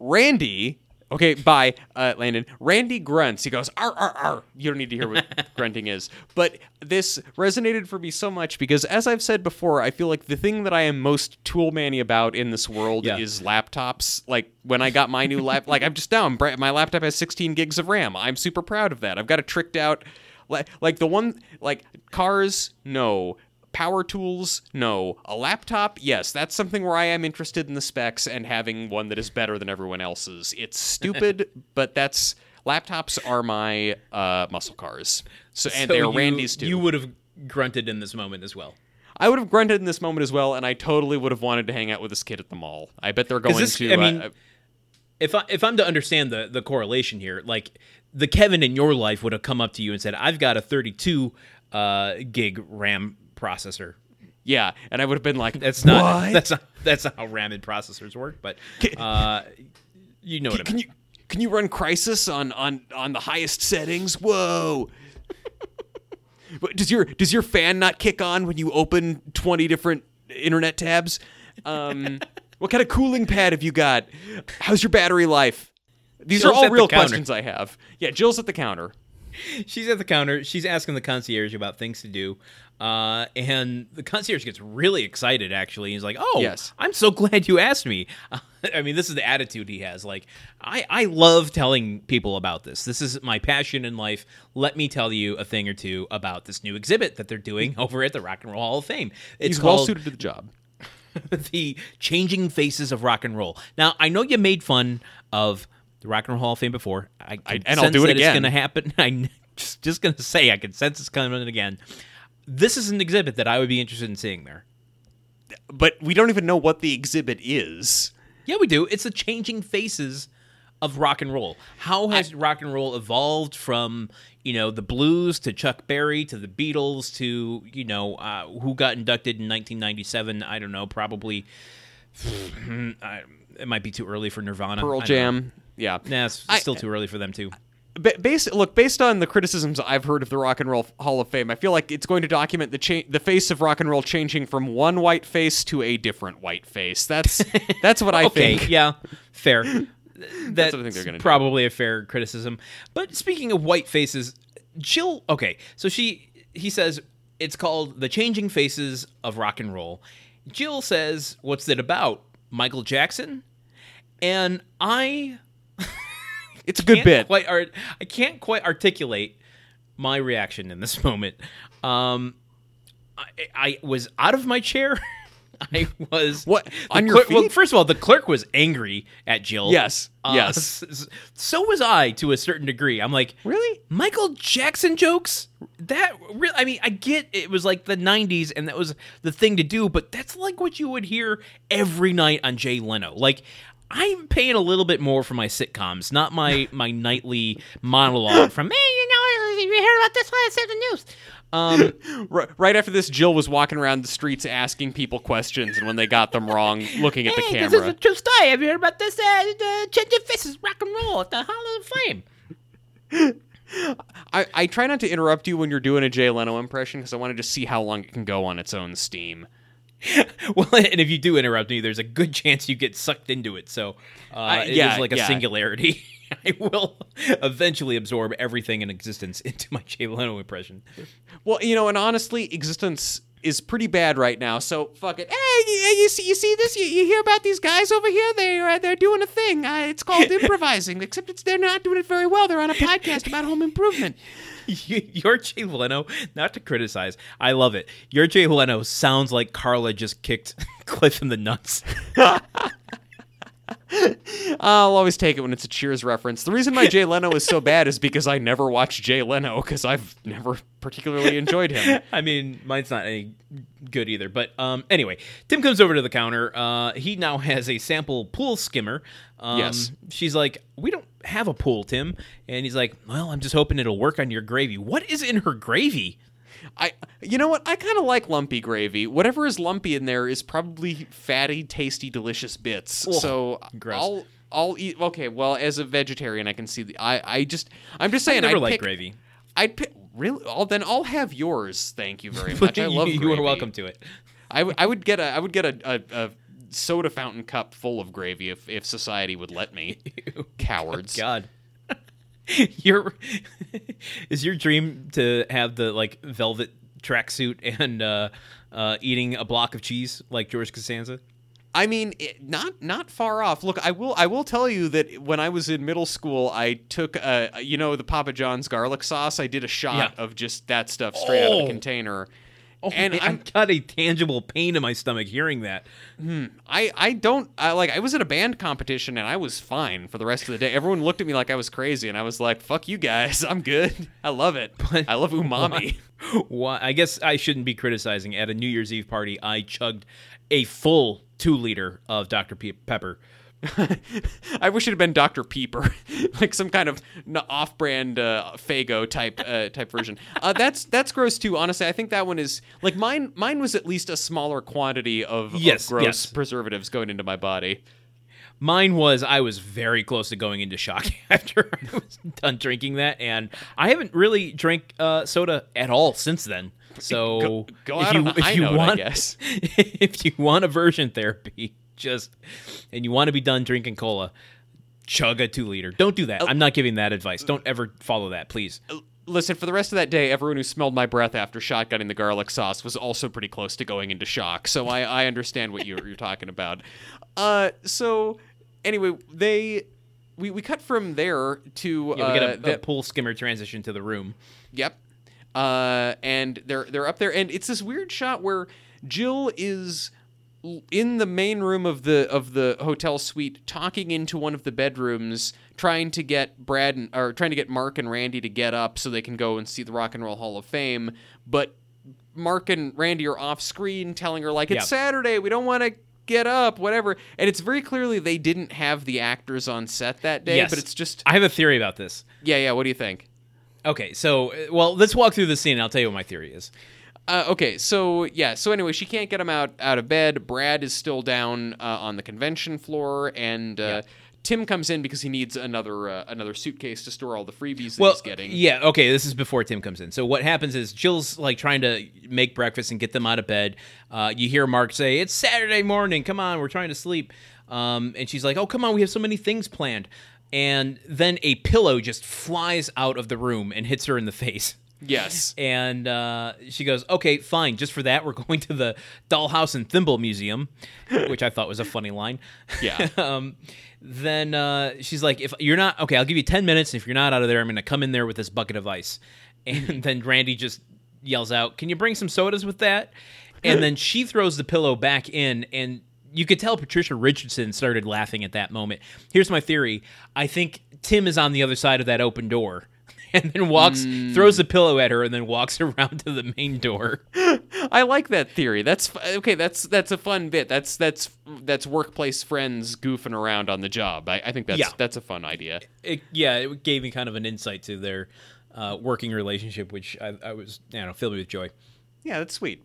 Randy. Okay, bye, Landon. Randy grunts. He goes, "Arr, arr, arr." You don't need to hear what grunting is. But this resonated for me so much because, as I've said before, I feel like the thing that I am most tool-manny about in this world is laptops. Like, when I got my new laptop, like, I'm just now, my laptop has 16 gigs of RAM. I'm super proud of that. I've got it tricked out. Like, the one, like, cars, no. Power tools, no. A laptop, yes. That's something where I am interested in the specs and having one that is better than everyone else's. It's stupid, but laptops are my muscle cars. So they're Randy's too. You would have grunted in this moment as well. I would have grunted in this moment as well, and I totally would have wanted to hang out with this kid at the mall. I bet they're going to. I mean, if I'm to understand the correlation here, like the Kevin in your life would have come up to you and said, "I've got a 32 gig RAM." Processor Yeah, and I would have been like, "That's not how RAM and processors work." But you know what I mean. Can you run Crysis on the highest settings? Whoa! Does your fan not kick on when you open 20 different internet tabs? What kind of cooling pad have you got? How's your battery life? These Jill's are all real questions I have. Yeah, Jill's at the counter. She's at the counter. She's asking the concierge about things to do. And the concierge gets really excited, actually. He's like, oh, yes. I'm so glad you asked me. I mean, this is the attitude he has. Like, I love telling people about this. This is my passion in life. Let me tell you a thing or two about this new exhibit that they're doing over at the Rock and Roll Hall of Fame. It's called, well suited to the job. The Changing Faces of Rock and Roll. Now, I know you made fun of the Rock and Roll Hall of Fame before. I can sense that it's going to happen. I'm just going to say I can sense it's coming again. This is an exhibit that I would be interested in seeing there. But we don't even know what the exhibit is. Yeah, we do. It's the Changing Faces of Rock and Roll. How has rock and roll evolved from, the blues to Chuck Berry to the Beatles to, who got inducted in 1997? I don't know. Probably. It might be too early for Nirvana. Pearl Jam. Yeah. Nah, it's still too early for them, too. Based on the criticisms I've heard of the Rock and Roll Hall of Fame, I feel like it's going to document the face of rock and roll changing from one white face to a different white face. That's what I think. Yeah, fair. That's what I think they're going to do. Probably a fair criticism. But speaking of white faces, Jill. Okay, so he says it's called The Changing Faces of Rock and Roll. Jill says, "What's it about? Michael Jackson?" And I. It's a good bit. I can't quite articulate my reaction in this moment. I was out of my chair. I was what on your feet? Well, first of all, the clerk was angry at Jill. Yes, yes. So was I to a certain degree. I'm like, really? Michael Jackson jokes? I mean, I get it was like the '90s, and that was the thing to do. But that's like what you would hear every night on Jay Leno, like. I'm paying a little bit more for my sitcoms, not my nightly monologue from, hey, you heard about this last in the news. Right after this, Jill was walking around the streets asking people questions, and when they got them wrong, looking at the camera. This is a true story. Have you heard about this? The Changing Faces Rock and Roll at the Hall of Fame. I try not to interrupt you when you're doing a Jay Leno impression, because I want to just see how long it can go on its own steam. Well, and if you do interrupt me, there's a good chance you get sucked into it. So it is like a singularity. I will eventually absorb everything in existence into my Jay Leno impression. Well, and honestly, existence is pretty bad right now. So fuck it. Hey, you see this? You hear about these guys over here? They're doing a thing. It's called improvising. Except they're not doing it very well. They're on a podcast about home improvement. Your Jay Leno, not to criticize, I love it. Your Jay Leno sounds like Carla just kicked Cliff in the nuts. I'll always take it when it's a Cheers reference. The reason my Jay Leno is so bad is because I never watched Jay Leno, because I've never particularly enjoyed him. I mean, mine's not any good either. But anyway, Tim comes over to the counter. He now has a sample pool skimmer. Yes. She's like, we don't have a pool, Tim. And he's like, well, I'm just hoping it'll work on your gravy. What is in her gravy? You know what? I kind of like lumpy gravy. Whatever is lumpy in there is probably fatty, tasty, delicious bits. Ugh, so gross. I'll eat. Okay, well, as a vegetarian, I can see the. I'm just saying. I never like gravy. Really? Then I'll have yours. Thank you very much. I love gravy. You are welcome to it. I would get a soda fountain cup full of gravy if society would let me. Ew. Cowards. Oh, God. Is your dream to have the velvet tracksuit and eating a block of cheese like George Costanza? I mean, not far off. Look, I will tell you that when I was in middle school, I took the Papa John's garlic sauce. I did a shot of just that stuff straight out of the container. Oh, and I've got a tangible pain in my stomach hearing that. I was at a band competition and I was fine for the rest of the day. Everyone looked at me like I was crazy, and I was like, "Fuck you guys, I'm good. I love it. I love umami." Why? I guess I shouldn't be criticizing. At a New Year's Eve party, I chugged a full 2 liter of Dr. Pepper. I wish it had been Dr. Pepper, like some kind of off-brand Faygo type version. That's gross too. Honestly, I think that one is like mine. Mine was at least a smaller quantity of gross preservatives going into my body. Mine was, I was very close to going into shock after I was done drinking that, and I haven't really drank soda at all since then. So go if out you, on if you note, want, I guess. If you want aversion therapy, and you want to be done drinking cola, chug a 2-liter. Don't do that. I'm not giving that advice. Don't ever follow that, please. Listen, for the rest of that day, everyone who smelled my breath after shotgunning the garlic sauce was also pretty close to going into shock. So I understand what you're talking about. Anyway, we cut from there to we get a pool skimmer transition to the room. Yep, and they're up there, and it's this weird shot where Jill is in the main room of the hotel suite, talking into one of the bedrooms, trying to get Mark and Randy to get up so they can go and see the Rock and Roll Hall of Fame. But Mark and Randy are off screen, telling her like it's Saturday, we don't want to get up, whatever. And it's very clearly they didn't have the actors on set that day, but it's just... I have a theory about this. Yeah, what do you think? Okay, so, well, let's walk through the scene and I'll tell you what my theory is. So anyway, she can't get him out of bed. Brad is still down on the convention floor, and Tim comes in because he needs another suitcase to store all the freebies that he's getting. Yeah, okay, this is before Tim comes in. So what happens is Jill's like trying to make breakfast and get them out of bed. You hear Mark say, "It's Saturday morning, come on, we're trying to sleep." And she's like, "Oh, come on, we have so many things planned." And then a pillow just flies out of the room and hits her in the face. Yes. And she goes, "Okay, fine. Just for that, we're going to the Dollhouse and Thimble Museum," which I thought was a funny line. Yeah. Then she's like, "If you're not, okay, I'll give you 10 minutes. If you're not out of there, I'm going to come in there with this bucket of ice." And then Randy just yells out, "Can you bring some sodas with that?" And then she throws the pillow back in, and you could tell Patricia Richardson started laughing at that moment. Here's my theory. I think Tim is on the other side of that open door, and then throws the pillow at her, and then walks around to the main door. I like that theory. That's a fun bit. That's workplace friends goofing around on the job. I think that's a fun idea. It gave me kind of an insight to their working relationship, which I was filled with joy. Yeah, that's sweet.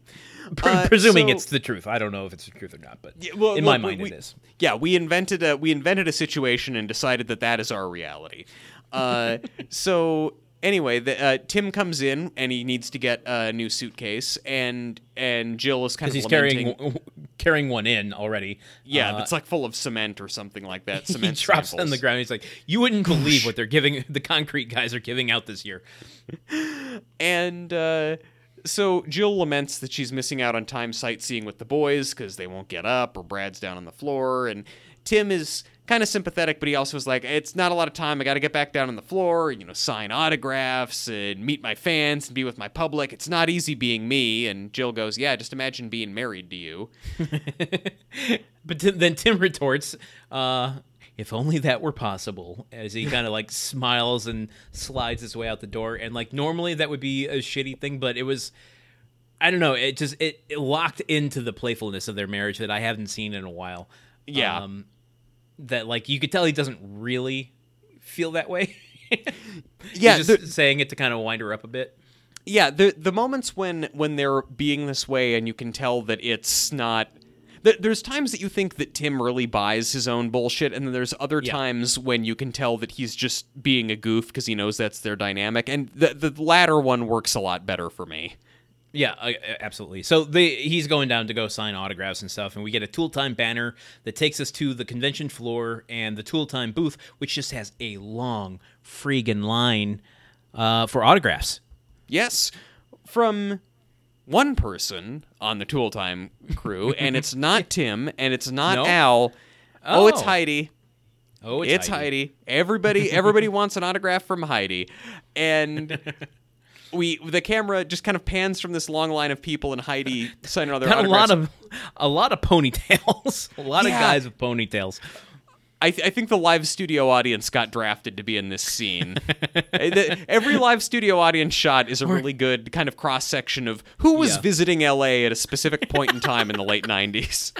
Presuming it's the truth. I don't know if it's the truth or not, but in my mind, it is. Yeah, we invented a situation and decided that is our reality. Tim comes in and he needs to get a new suitcase, and Jill is kind of lamenting. He's carrying one in already. Yeah, it's like full of cement or something like that. Cement. He drops it on the ground. And he's like, "You wouldn't believe what they're giving. The concrete guys are giving out this year." And so Jill laments that she's missing out on time sightseeing with the boys because they won't get up, or Brad's down on the floor, and Tim is kind of sympathetic, but he also was like, "It's not a lot of time. I got to get back down on the floor, sign autographs and meet my fans and be with my public. It's not easy being me." And Jill goes, "Yeah, just imagine being married to you." But then Tim retorts, "If only that were possible," as he kind of like smiles and slides his way out the door. And like normally that would be a shitty thing, but it was, I don't know, it locked into the playfulness of their marriage that I haven't seen in a while. Yeah. That like you could tell he doesn't really feel that way. Yeah, he's just saying it to kind of wind her up a bit. Yeah, the moments when they're being this way and you can tell that it's not. There's times that you think that Tim really buys his own bullshit, and then there's other times when you can tell that he's just being a goof because he knows that's their dynamic, and the latter one works a lot better for me. Yeah, absolutely. So he's going down to go sign autographs and stuff, and we get a Tool Time banner that takes us to the convention floor and the Tool Time booth, which just has a long friggin' line for autographs. Yes, from one person on the Tool Time crew, and it's not Tim, and it's not Al. Oh, it's Heidi. Oh, it's Heidi. Everybody wants an autograph from Heidi, and... The camera just kind of pans from this long line of people, and Heidi signing all their autographs. A lot of ponytails, a lot of guys with ponytails. I think the live studio audience got drafted to be in this scene. Every live studio audience shot is a really good kind of cross section of who was visiting LA at a specific point in time in the late 90s.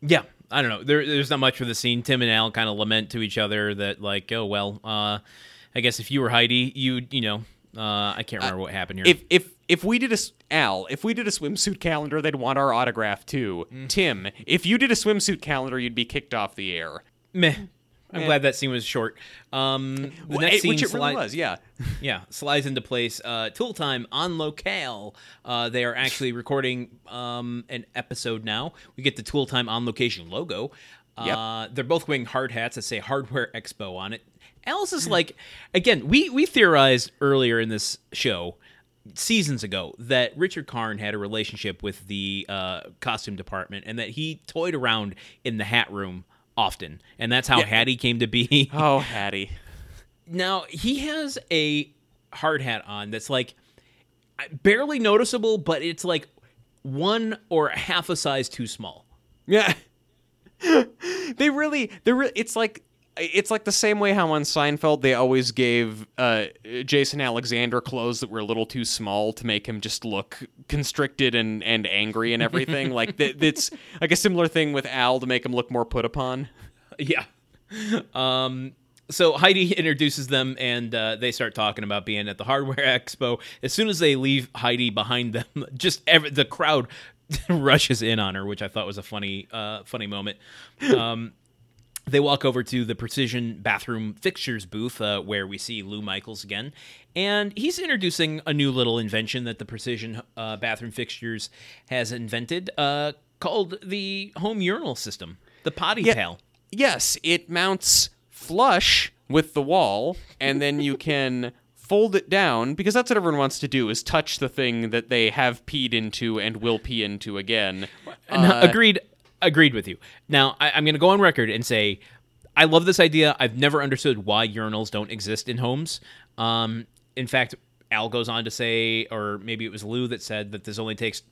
Yeah, I don't know. There's not much for the scene. Tim and Al kind of lament to each other that, like, oh, well, I guess if you were Heidi, you know, I can't remember what happened here. If we did a swimsuit calendar, they'd want our autograph too. Mm. Tim, if you did a swimsuit calendar, you'd be kicked off the air. Meh. I'm glad that scene was short. The next scene really was, yeah. Yeah, slides into place. Tool Time on locale. They are actually recording an episode now. We get the Tool Time on location logo. Yep. They're both wearing hard hats that say Hardware Expo on it. Alice is like, again, we theorized earlier in this show, seasons ago, that Richard Karn had a relationship with the costume department and that he toyed around in the hat room often, and that's how Hattie came to be. Oh, Hattie. Now, he has a hard hat on that's, like, barely noticeable, but it's, like, one or half a size too small. Yeah. It's like the same way how on Seinfeld they always gave Jason Alexander clothes that were a little too small to make him just look constricted and angry and everything. Like it's like a similar thing with Al to make him look more put upon. Yeah. So Heidi introduces them, and they start talking about being at the Hardware Expo. As soon as they leave Heidi behind them, just the crowd rushes in on her, which I thought was a funny moment. They walk over to the Precision Bathroom Fixtures booth, where we see Lou Michaels again, and he's introducing a new little invention that the Precision Bathroom Fixtures has invented, called the home urinal system, the potty towel. Yes, it mounts flush with the wall, and then you can fold it down, because that's what everyone wants to do, is touch the thing that they have peed into and will pee into again. Agreed with you. Now, I'm going to go on record and say, I love this idea. I've never understood why urinals don't exist in homes. In fact, Al goes on to say, or maybe it was Lou that said, that this only takes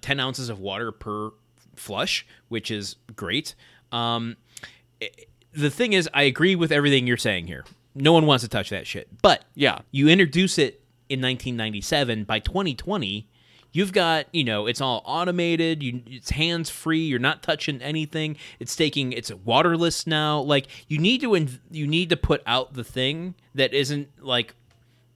10 ounces of water per flush, which is great. The thing is, I agree with everything you're saying here. No one wants to touch that shit. But you introduce it in 1997. By 2020... you've got, it's all automated, it's hands-free, you're not touching anything, it's waterless now. Like, you need to put out the thing that isn't, like,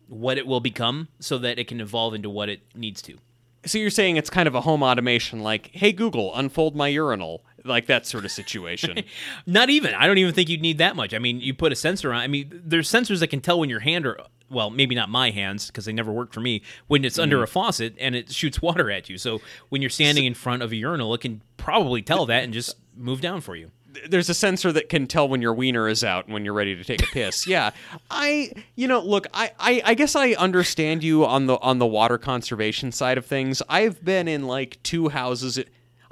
what it will become so that it can evolve into what it needs to. So you're saying it's kind of a home automation, like, hey, Google, unfold my urinal, like that sort of situation. Not even. I don't even think you'd need that much. I mean, you put a sensor on. I mean, there's sensors that can tell when your hand or... well, maybe not my hands, because they never work for me, when it's under a faucet and it shoots water at you. So when you're standing in front of a urinal, it can probably tell that and just move down for you. There's a sensor that can tell when your wiener is out and when you're ready to take a piss. Yeah. I guess I understand you on the water conservation side of things. I've been in, like, two houses.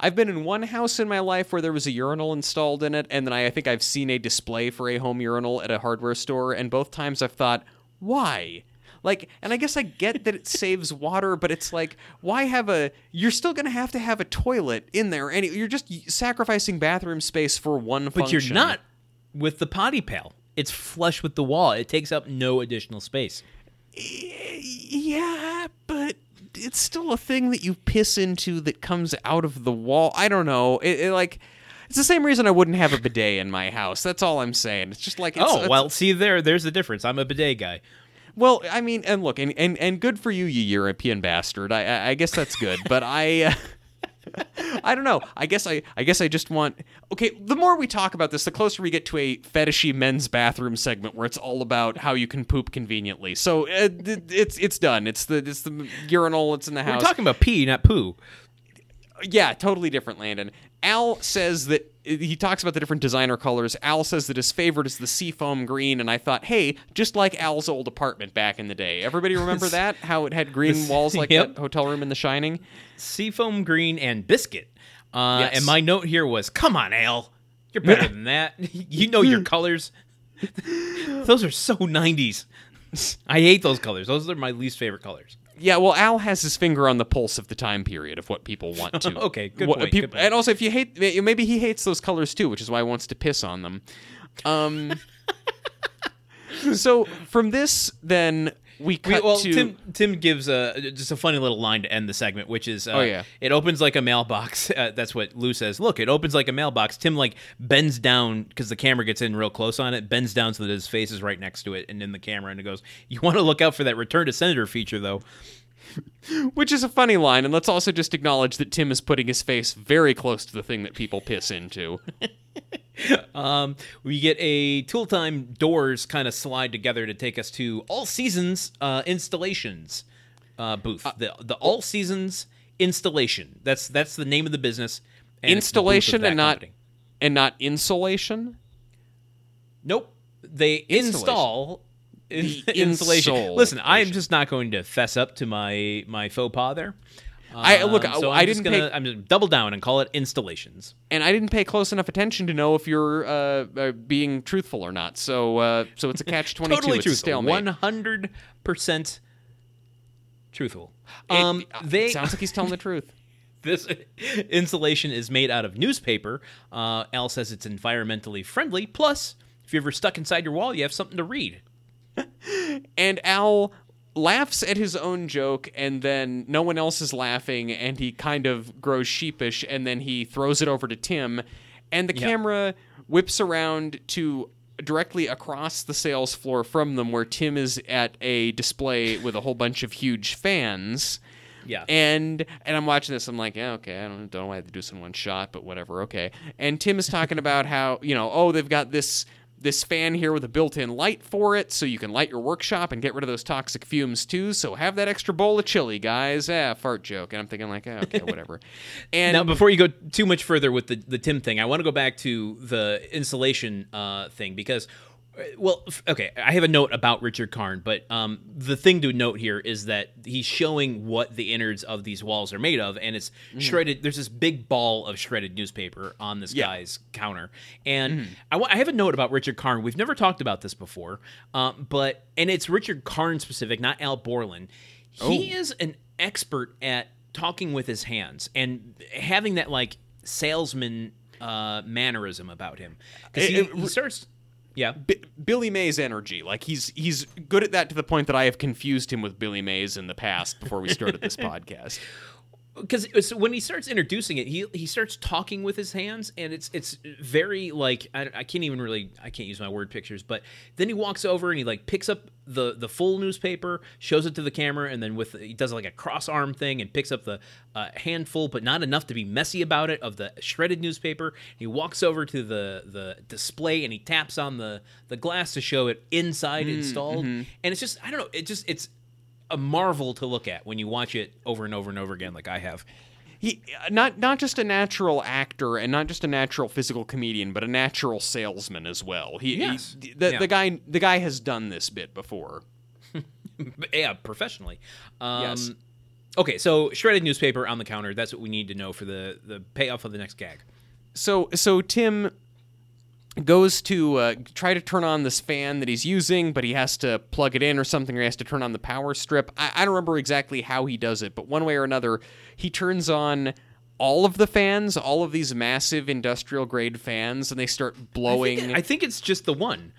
I've been in one house in my life where there was a urinal installed in it, and then I think I've seen a display for a home urinal at a hardware store, and both times I've thought, why? Like, and I guess I get that it saves water, but it's like, why have you're still going to have a toilet in there, and you're just sacrificing bathroom space for one function. But you're not with the potty pal. It's flush with the wall. It takes up no additional space. Yeah, but it's still a thing that you piss into that comes out of the wall. I don't know. It's the same reason I wouldn't have a bidet in my house. That's all I'm saying. It's just like... see, there's the difference. I'm a bidet guy. Well, I mean, and look, and good for you, you European bastard. I guess that's good, but I don't know. I guess I just want... Okay, the more we talk about this, the closer we get to a fetishy men's bathroom segment where it's all about how you can poop conveniently. So it's done. It's the urinal. It's in the house. We're talking about pee, not poo. Yeah, totally different, Landon. Al says that he talks about the different designer colors. Al says that his favorite is the seafoam green, and I thought, hey, just like Al's old apartment back in the day. Everybody remember that? How it had green walls like that hotel room in The Shining? Seafoam green and biscuit. Yes. And my note here was, come on, Al. You're better than that. You know your colors. Those are so 90s. I hate those colors. Those are my least favorite colors. Yeah, well, Al has his finger on the pulse of the time period of what people want to. Okay, good point. And also, if you hate, maybe he hates those colors too, which is why he wants to piss on them. So from this, then We cut to... Tim gives just a funny little line to end the segment, which is, it opens like a mailbox. That's what Lou says. Look, it opens like a mailbox. Tim, like, bends down, because the camera gets in real close on it, bends down so that his face is right next to it and in the camera, and it goes, you want to look out for that Return to Senator feature, though. Which is a funny line, and let's also just acknowledge that Tim is putting his face very close to the thing that people piss into. We get a Tool Time doors kind of slide together to take us to All Seasons Installations booth. The All Seasons Installation. That's the name of the business. And installation and not insulation? Nope. They install... Insulation. Listen, I am just not going to fess up to my faux pas there. I'm just double down and call it installations. And I didn't pay close enough attention to know if you're being truthful or not. So it's a catch-22. Totally it's truthful. 100% truthful. Sounds like he's telling the truth. This insulation is made out of newspaper. Al says it's environmentally friendly. Plus, if you're ever stuck inside your wall, you have something to read. And Al laughs at his own joke, and then no one else is laughing, and he kind of grows sheepish, and then he throws it over to Tim, and the camera whips around to directly across the sales floor from them, where Tim is at a display with a whole bunch of huge fans. Yeah. And I'm watching this. I'm like, yeah, okay, I don't know why I have to do this in one shot, but whatever, okay. And Tim is talking about how, they've got this fan here with a built-in light for it, so you can light your workshop and get rid of those toxic fumes too. So have that extra bowl of chili, guys. Fart joke. And I'm thinking like, okay, whatever. And now, before you go too much further with the Tim thing, I want to go back to the insulation thing because, I have a note about Richard Karn, but the thing to note here is that he's showing what the innards of these walls are made of, and it's shredded. There's this big ball of shredded newspaper on this guy's counter. And I have a note about Richard Karn. We've never talked about this before, but it's Richard Karn specific, not Al Borland. He is an expert at talking with his hands and having that, like, salesman mannerism about him. Because he starts... Yeah, Billy Mays energy. Like he's good at that, to the point that I have confused him with Billy Mays in the past before we started this podcast. Because when he starts introducing it, he starts talking with his hands, and it's very like I can't use my word pictures. But then he walks over and he like picks up the full newspaper, shows it to the camera, and then he does like a cross arm thing and picks up the handful, but not enough to be messy about it, of the shredded newspaper. He walks over to the display and he taps on the glass to show it inside installed, and it's just it's a marvel to look at when you watch it over and over and over again, like I have. He not just a natural actor and not just a natural physical comedian, but a natural salesman as well. The guy has done this bit before. Yeah, professionally. Yes. Okay, so shredded newspaper on the counter. That's what we need to know for the payoff of the next gag. So Tim goes to try to turn on this fan that he's using, but he has to plug it in or something, or he has to turn on the power strip. I don't remember exactly how he does it, but one way or another, he turns on all of the fans, all of these massive industrial-grade fans, and they start blowing. I think it's just the one.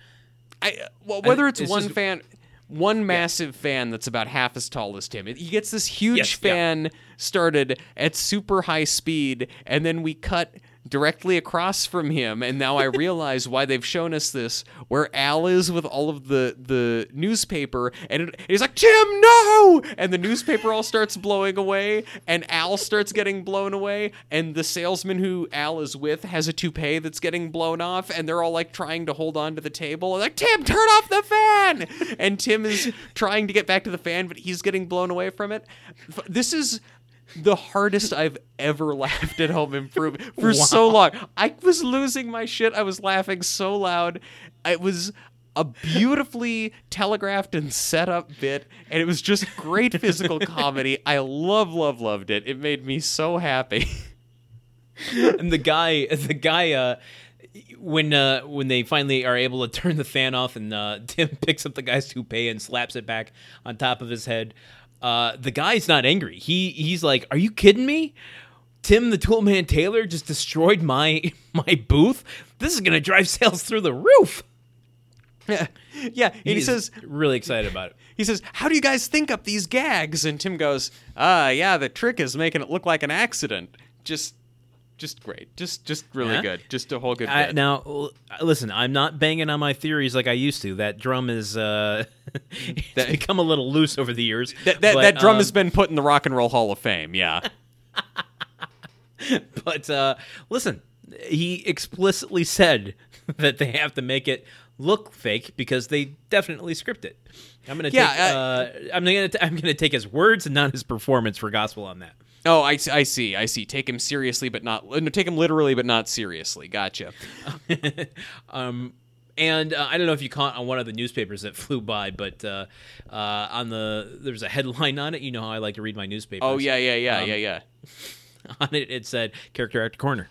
One massive fan that's about half as tall as Tim. He gets this huge fan started at super high speed, and then we cut directly across from him, and now I realize why they've shown us this, where Al is with all of the newspaper, and he's like, Tim, no! And the newspaper all starts blowing away, and Al starts getting blown away, and the salesman who Al is with has a toupee that's getting blown off, and they're all like trying to hold on to the table, and like, Tim, turn off the fan! And Tim is trying to get back to the fan, but he's getting blown away from it. This is the hardest I've ever laughed at Home Improvement for so long. I was losing my shit. I was laughing so loud. It was a beautifully telegraphed and set up bit, and it was just great physical comedy. I loved it. It made me so happy. And the guy, when they finally are able to turn the fan off, and Tim picks up the guy's toupee and slaps it back on top of his head. The guy's not angry. He's like, are you kidding me? Tim the Toolman Taylor just destroyed my booth? This is going to drive sales through the roof. Yeah, and he says, really excited about it. He says, "How do you guys think up these gags?" And Tim goes, "Yeah, the trick is making it look like an accident." Just great. Just really good. Just a whole good bit. Now, listen, I'm not banging on my theories like I used to. That drum is it's become a little loose over the years. That drum has been put in the Rock and Roll Hall of Fame, yeah. But listen, he explicitly said that they have to make it look fake because they definitely script it. I'm gonna take his words and not his performance for gospel on that. Oh, I see. Take him seriously, but not. No, take him literally, but not seriously. Gotcha. And I don't know if you caught on one of the newspapers that flew by, but there's a headline on it. You know how I like to read my newspapers. Oh yeah. On it said character actor corner.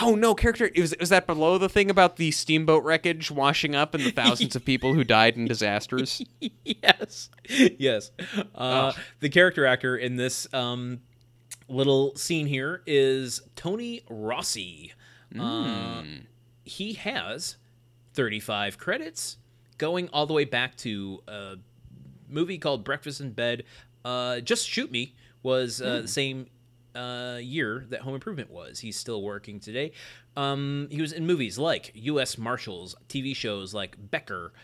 Oh no, character. It was that below the thing about the steamboat wreckage washing up and the thousands of people who died in disasters. Yes. The character actor in this little scene here is Tony Rossi. He has 35 credits going all the way back to a movie called Breakfast in Bed. Just Shoot Me was the same year that Home Improvement was. He's still working today. He was in movies like U.S. Marshals, TV shows like Becker.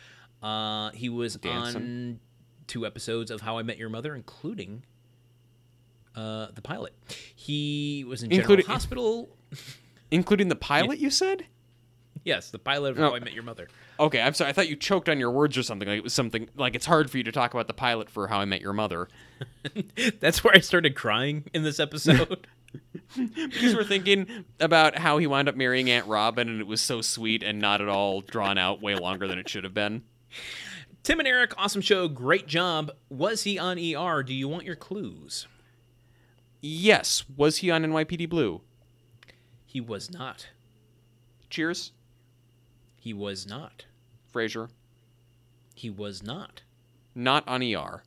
He was on 2 episodes of How I Met Your Mother, including the pilot. He was in General Hospital. Including the pilot, you said? Yes, the pilot of How I Met Your Mother. Okay, I'm sorry. I thought you choked on your words or something. Like it was something like it's hard for you to talk about the pilot for How I Met Your Mother. That's where I started crying in this episode. Because we're thinking about how he wound up marrying Aunt Robin, and it was so sweet and not at all drawn out, way longer than it should have been. Tim and Eric, awesome show, great job. Was he on ER? Do you want your clues? Yes. Was he on NYPD Blue? He was not. Cheers? He was not. Frasier? He was not. Not on ER.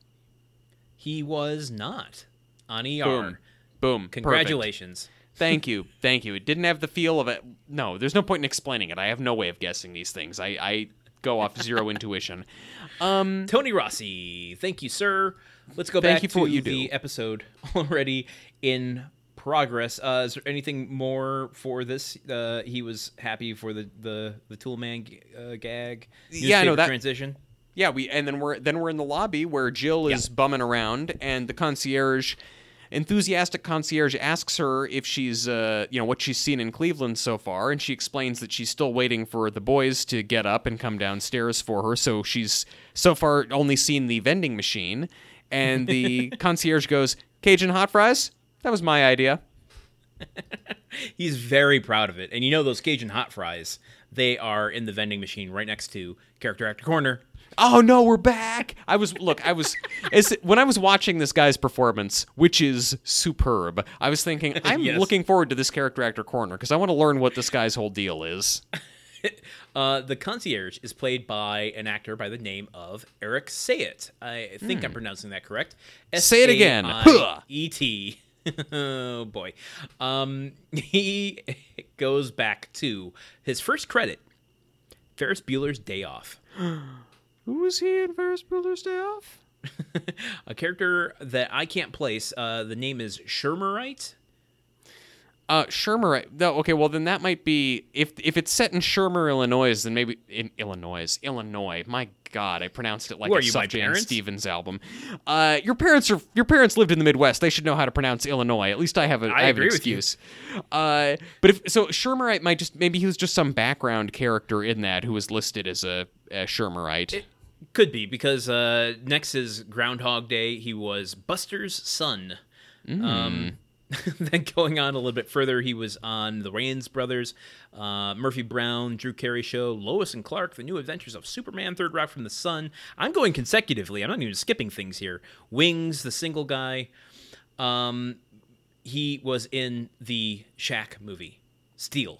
He was not on ER. Boom. Congratulations. Perfect. Thank you. It didn't have the feel of it. No, there's no point in explaining it. I have no way of guessing these things. I go off zero intuition. Tony Rossi, thank you, sir. Let's go back to the episode already in progress. Is there anything more for this? He was happy for the Tool Man gag. Yeah, no, that transition. Yeah, we're in the lobby where Jill is bumming around, and the enthusiastic concierge asks her if she's what she's seen in Cleveland so far, and she explains that she's still waiting for the boys to get up and come downstairs for her. So she's so far only seen the vending machine, and the concierge goes, "Cajun hot fries? That was my idea." He's very proud of it. And you know those Cajun hot fries, they are in the vending machine right next to Character Actor Corner. Oh, no, we're back. When I was watching this guy's performance, which is superb, I was thinking, I'm looking forward to this Character Actor Corner because I want to learn what this guy's whole deal is. The concierge is played by an actor by the name of Eric Saiet. I think I'm pronouncing that correct. Say it again. S-A-I-E-T. Oh, boy. He goes back to his first credit, Ferris Bueller's Day Off. Who was he in Ferris Bueller's Day Off? A character that I can't place. The name is Shermerite. Shermer. No, okay. Well, then that might be if it's set in Shermer, Illinois, then maybe in Illinois. My God, I pronounced it like a Sufjan Stevens album. Your parents lived in the Midwest. They should know how to pronounce Illinois. At least I have an excuse. But Shermerite might just maybe he was just some background character in that who was listed as a Shermerite. It could be because next is Groundhog Day. He was Buster's son. Then going on a little bit further, he was on the Wayans Brothers, Murphy Brown, Drew Carey Show, Lois and Clark, The New Adventures of Superman, Third Rock from the Sun. I'm going consecutively. I'm not even skipping things here. Wings, The Single Guy. He was in the Shaq movie, Steel.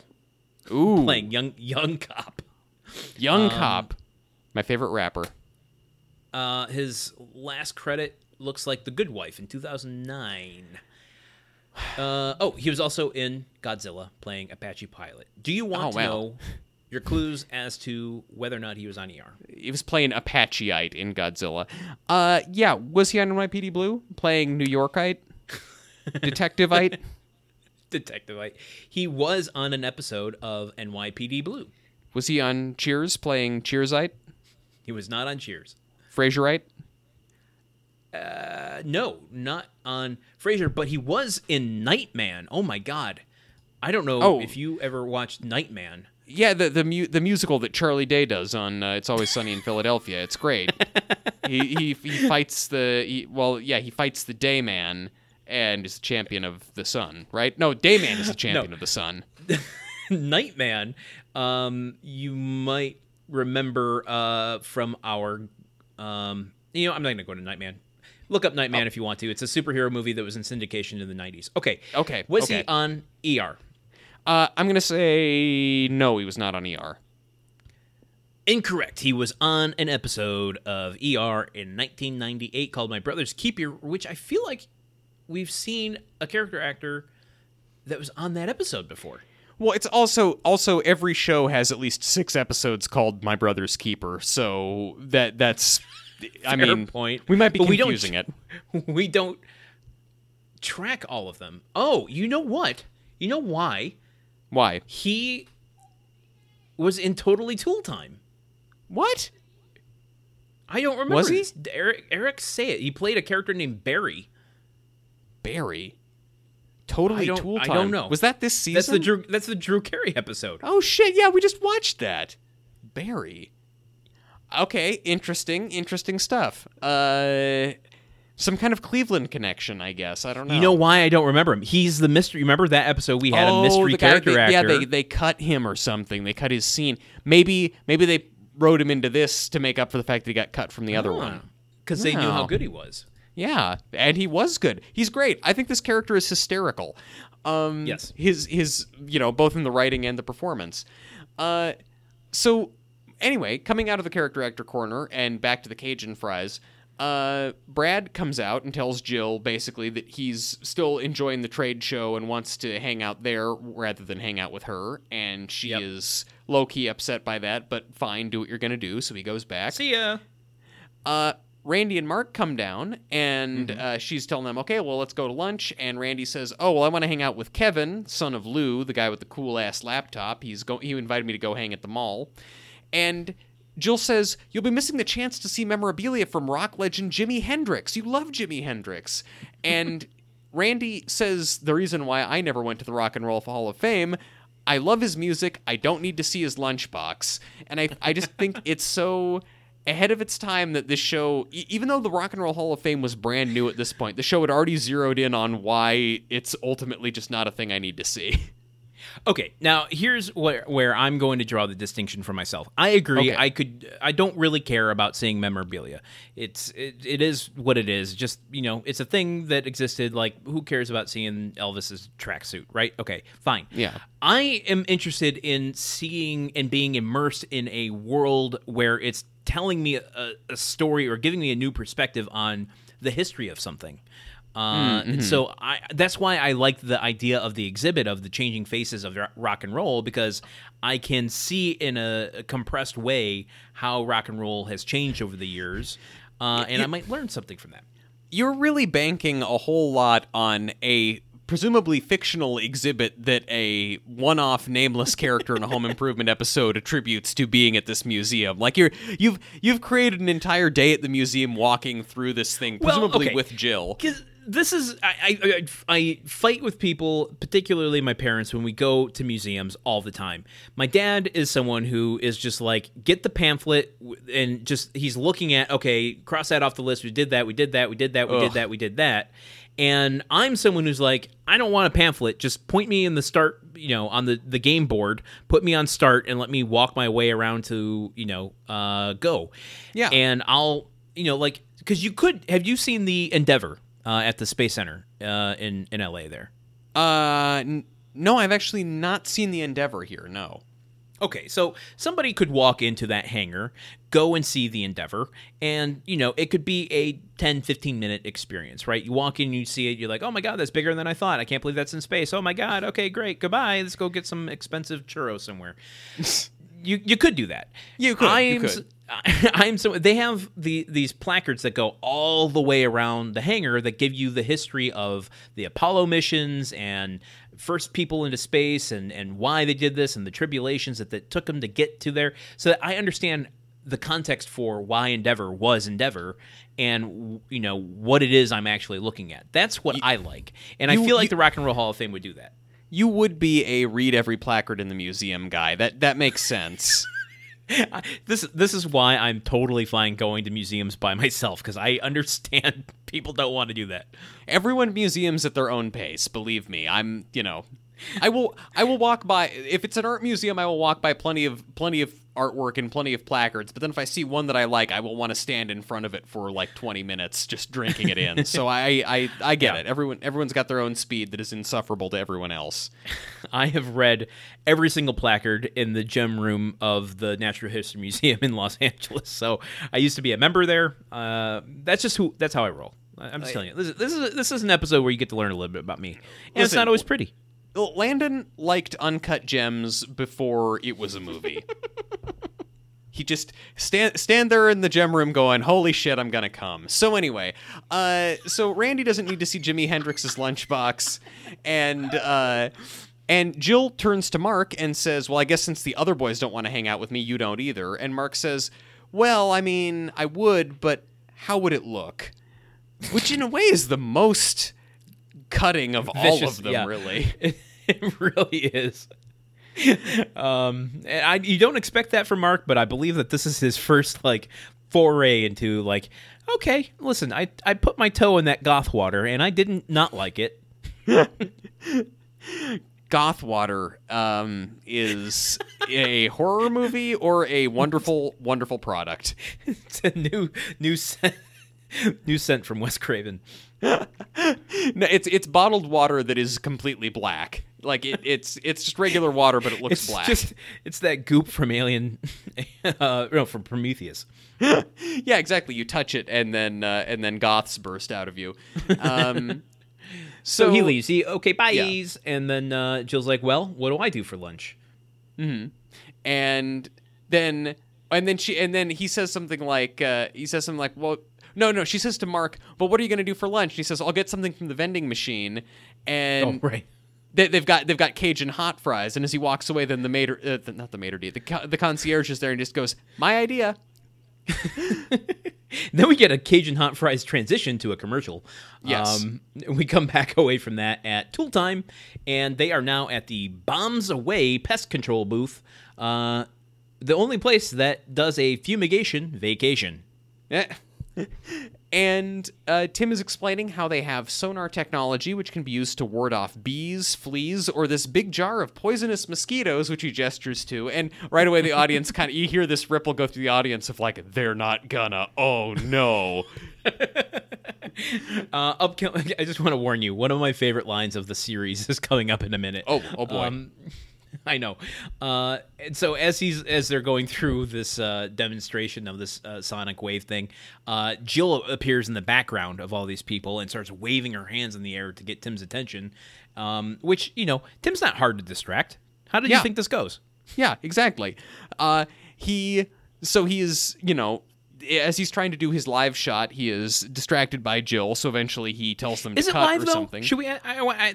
Ooh. Playing young cop. Young cop. My favorite rapper. His last credit looks like The Good Wife in 2009. He was also in Godzilla playing Apache Pilot. Do you want to know your clues as to whether or not he was on ER. He was playing Apacheite in Godzilla. Yeah, was he on NYPD Blue playing New Yorkite? Detectiveite? Detectiveite. He was on an episode of NYPD Blue. Was he on Cheers playing Cheersite? He was not on Cheers. Frasierite? No, not on Frasier, but he was in Nightman. Oh my God. I don't know if you ever watched Nightman. Yeah, the musical that Charlie Day does on It's Always Sunny in Philadelphia. It's great. he fights the he fights the Dayman and is the champion of the sun, right? No, Dayman is the champion of the sun. Nightman, you might remember from our I'm not going to go to Nightman. Look up Nightman if you want to. It's a superhero movie that was in syndication in the 90s. Okay. Was he on ER? I'm going to say no, he was not on ER. Incorrect. He was on an episode of ER in 1998 called My Brother's Keeper, which I feel like we've seen a character actor that was on that episode before. Well, it's also every show has at least 6 episodes called My Brother's Keeper, so that's... Fair point. We might be confusing it. We don't track all of them. Oh, you know what? You know why? Why? He was in Totally Tool Time. What? I don't remember. Was he? Eric Saiet. He played a character named Barry. Barry? Totally Tool Time? I don't know. Was that this season? That's the Drew Carey episode. Oh, shit. Yeah, we just watched that. Barry. Okay, interesting stuff. Some kind of Cleveland connection, I guess. I don't know. You know why I don't remember him? He's the mystery. Remember that episode we had a mystery character actor? Yeah, they cut him or something. They cut his scene. Maybe they wrote him into this to make up for the fact that he got cut from the other one. Because they knew how good he was. Yeah, and he was good. He's great. I think this character is hysterical. Yes. His both in the writing and the performance. So... Anyway, coming out of the character actor corner and back to the Cajun fries, Brad comes out and tells Jill basically that he's still enjoying the trade show and wants to hang out there rather than hang out with her, and she is low-key upset by that, but fine, do what you're going to do, so he goes back. See ya! Randy and Mark come down, and she's telling them, okay, well, let's go to lunch, and Randy says, I want to hang out with Kevin, son of Lou, the guy with the cool-ass laptop. He invited me to go hang at the mall. And Jill says, you'll be missing the chance to see memorabilia from rock legend Jimi Hendrix. You love Jimi Hendrix. And Randy says, the reason why I never went to the Rock and Roll Hall of Fame, I love his music. I don't need to see his lunchbox. And I just think it's so ahead of its time that this show, even though the Rock and Roll Hall of Fame was brand new at this point, the show had already zeroed in on why it's ultimately just not a thing I need to see. Okay, now here's where I'm going to draw the distinction for myself. I agree. Okay. I don't really care about seeing memorabilia. It is what it is. Just, it's a thing that existed. Like, who cares about seeing Elvis's tracksuit, right? Okay, fine. Yeah. I am interested in seeing and being immersed in a world where it's telling me a story or giving me a new perspective on the history of something. And so that's why I liked the idea of the exhibit of the changing faces of rock and roll, because I can see in a compressed way how rock and roll has changed over the years, and I might learn something from that. You're really banking a whole lot on a presumably fictional exhibit that a one-off nameless character in a Home Improvement episode attributes to being at this museum. Like you've created an entire day at the museum walking through this thing, presumably with Jill. This is I fight with people, particularly my parents, when we go to museums all the time. My dad is someone who is just like, get the pamphlet and just he's looking at, okay, cross that off the list. We did that. And I'm someone who's like, I don't want a pamphlet. Just point me in the start, on the game board, put me on start and let me walk my way around to, go. Yeah. And I'll, because have you seen the Endeavor? At the Space Center in L.A. there. No, I've actually not seen the Endeavor here, no. Okay, so somebody could walk into that hangar, go and see the Endeavor, and, it could be a 10, 15-minute experience, right? You walk in, you see it, you're like, oh, my God, that's bigger than I thought. I can't believe that's in space. Oh, my God, okay, great, goodbye. Let's go get some expensive churro somewhere. You could do that. You could. They have these placards that go all the way around the hangar that give you the history of the Apollo missions and first people into space and why they did this and the tribulations that took them to get to there. So I understand the context for why Endeavor was Endeavor and, you know, what it is I'm actually looking at. That's what I like. And I feel like the Rock and Roll Hall of Fame would do that. You would be a read every placard in the museum guy. That makes sense. This is why I'm totally fine going to museums by myself, because I understand people don't want to do that. Everyone museums at their own pace, believe me. I will walk by, if it's an art museum, I will walk by plenty of artwork and plenty of placards, but then if I see one that I like, I will want to stand in front of it for like 20 minutes just drinking it in. So I get it. Everyone's got their own speed that is insufferable to everyone else. I have read every single placard in the gem room of the Natural History Museum in Los Angeles. So I used to be a member there. That's how I roll. I'm just telling you. This is an episode where you get to learn a little bit about me. And it's not always pretty. Landon liked Uncut Gems before it was a movie. He just stand there in the gem room going, holy shit, I'm going to come. So anyway, so Randy doesn't need to see Jimi Hendrix's lunchbox. And Jill turns to Mark and says, well, I guess since the other boys don't want to hang out with me, you don't either. And Mark says, well, I mean, I would, but how would it look? Which in a way is the most... cutting of vicious, all of them, yeah. Really. It really is. You don't expect that from Mark, but I believe that this is his first like foray into like, okay, listen, I put my toe in that goth water and I didn't not like it. Goth water is a horror movie or a wonderful, wonderful product. It's a new scent. New scent from Wes Craven. No, it's bottled water that is completely black. Like it's just regular water, but it looks black. It's that goop from Alien, from Prometheus. Yeah, exactly. You touch it, and then goths burst out of you. So he leaves. Okay, bye. Yeah. And then Jill's like, "Well, what do I do for lunch?" Mm-hmm. And then he says something like, "Well." No, she says to Mark, but what are you going to do for lunch? And he says, I'll get something from the vending machine. And they've got Cajun hot fries. And as he walks away, then the concierge is there and just goes, my idea. Then we get a Cajun hot fries transition to a commercial. Yes. We come back away from that at Tool Time, and they are now at the Bombs Away Pest Control booth, the only place that does a fumigation vacation. Yeah. And Tim is explaining how they have sonar technology, which can be used to ward off bees, fleas, or this big jar of poisonous mosquitoes, which he gestures to. And right away, the audience you hear this ripple go through the audience of like, they're not gonna, oh no. I just want to warn you, one of my favorite lines of the series is coming up in a minute. Oh boy. I know. And so as they're going through this demonstration of this sonic wave thing, Jill appears in the background of all these people and starts waving her hands in the air to get Tim's attention, which, you know, Tim's not hard to distract. How did you think this goes? Yeah, exactly. He is, you know, as he's trying to do his live shot, he is distracted by Jill. So eventually, he tells them to cut or something. Should we?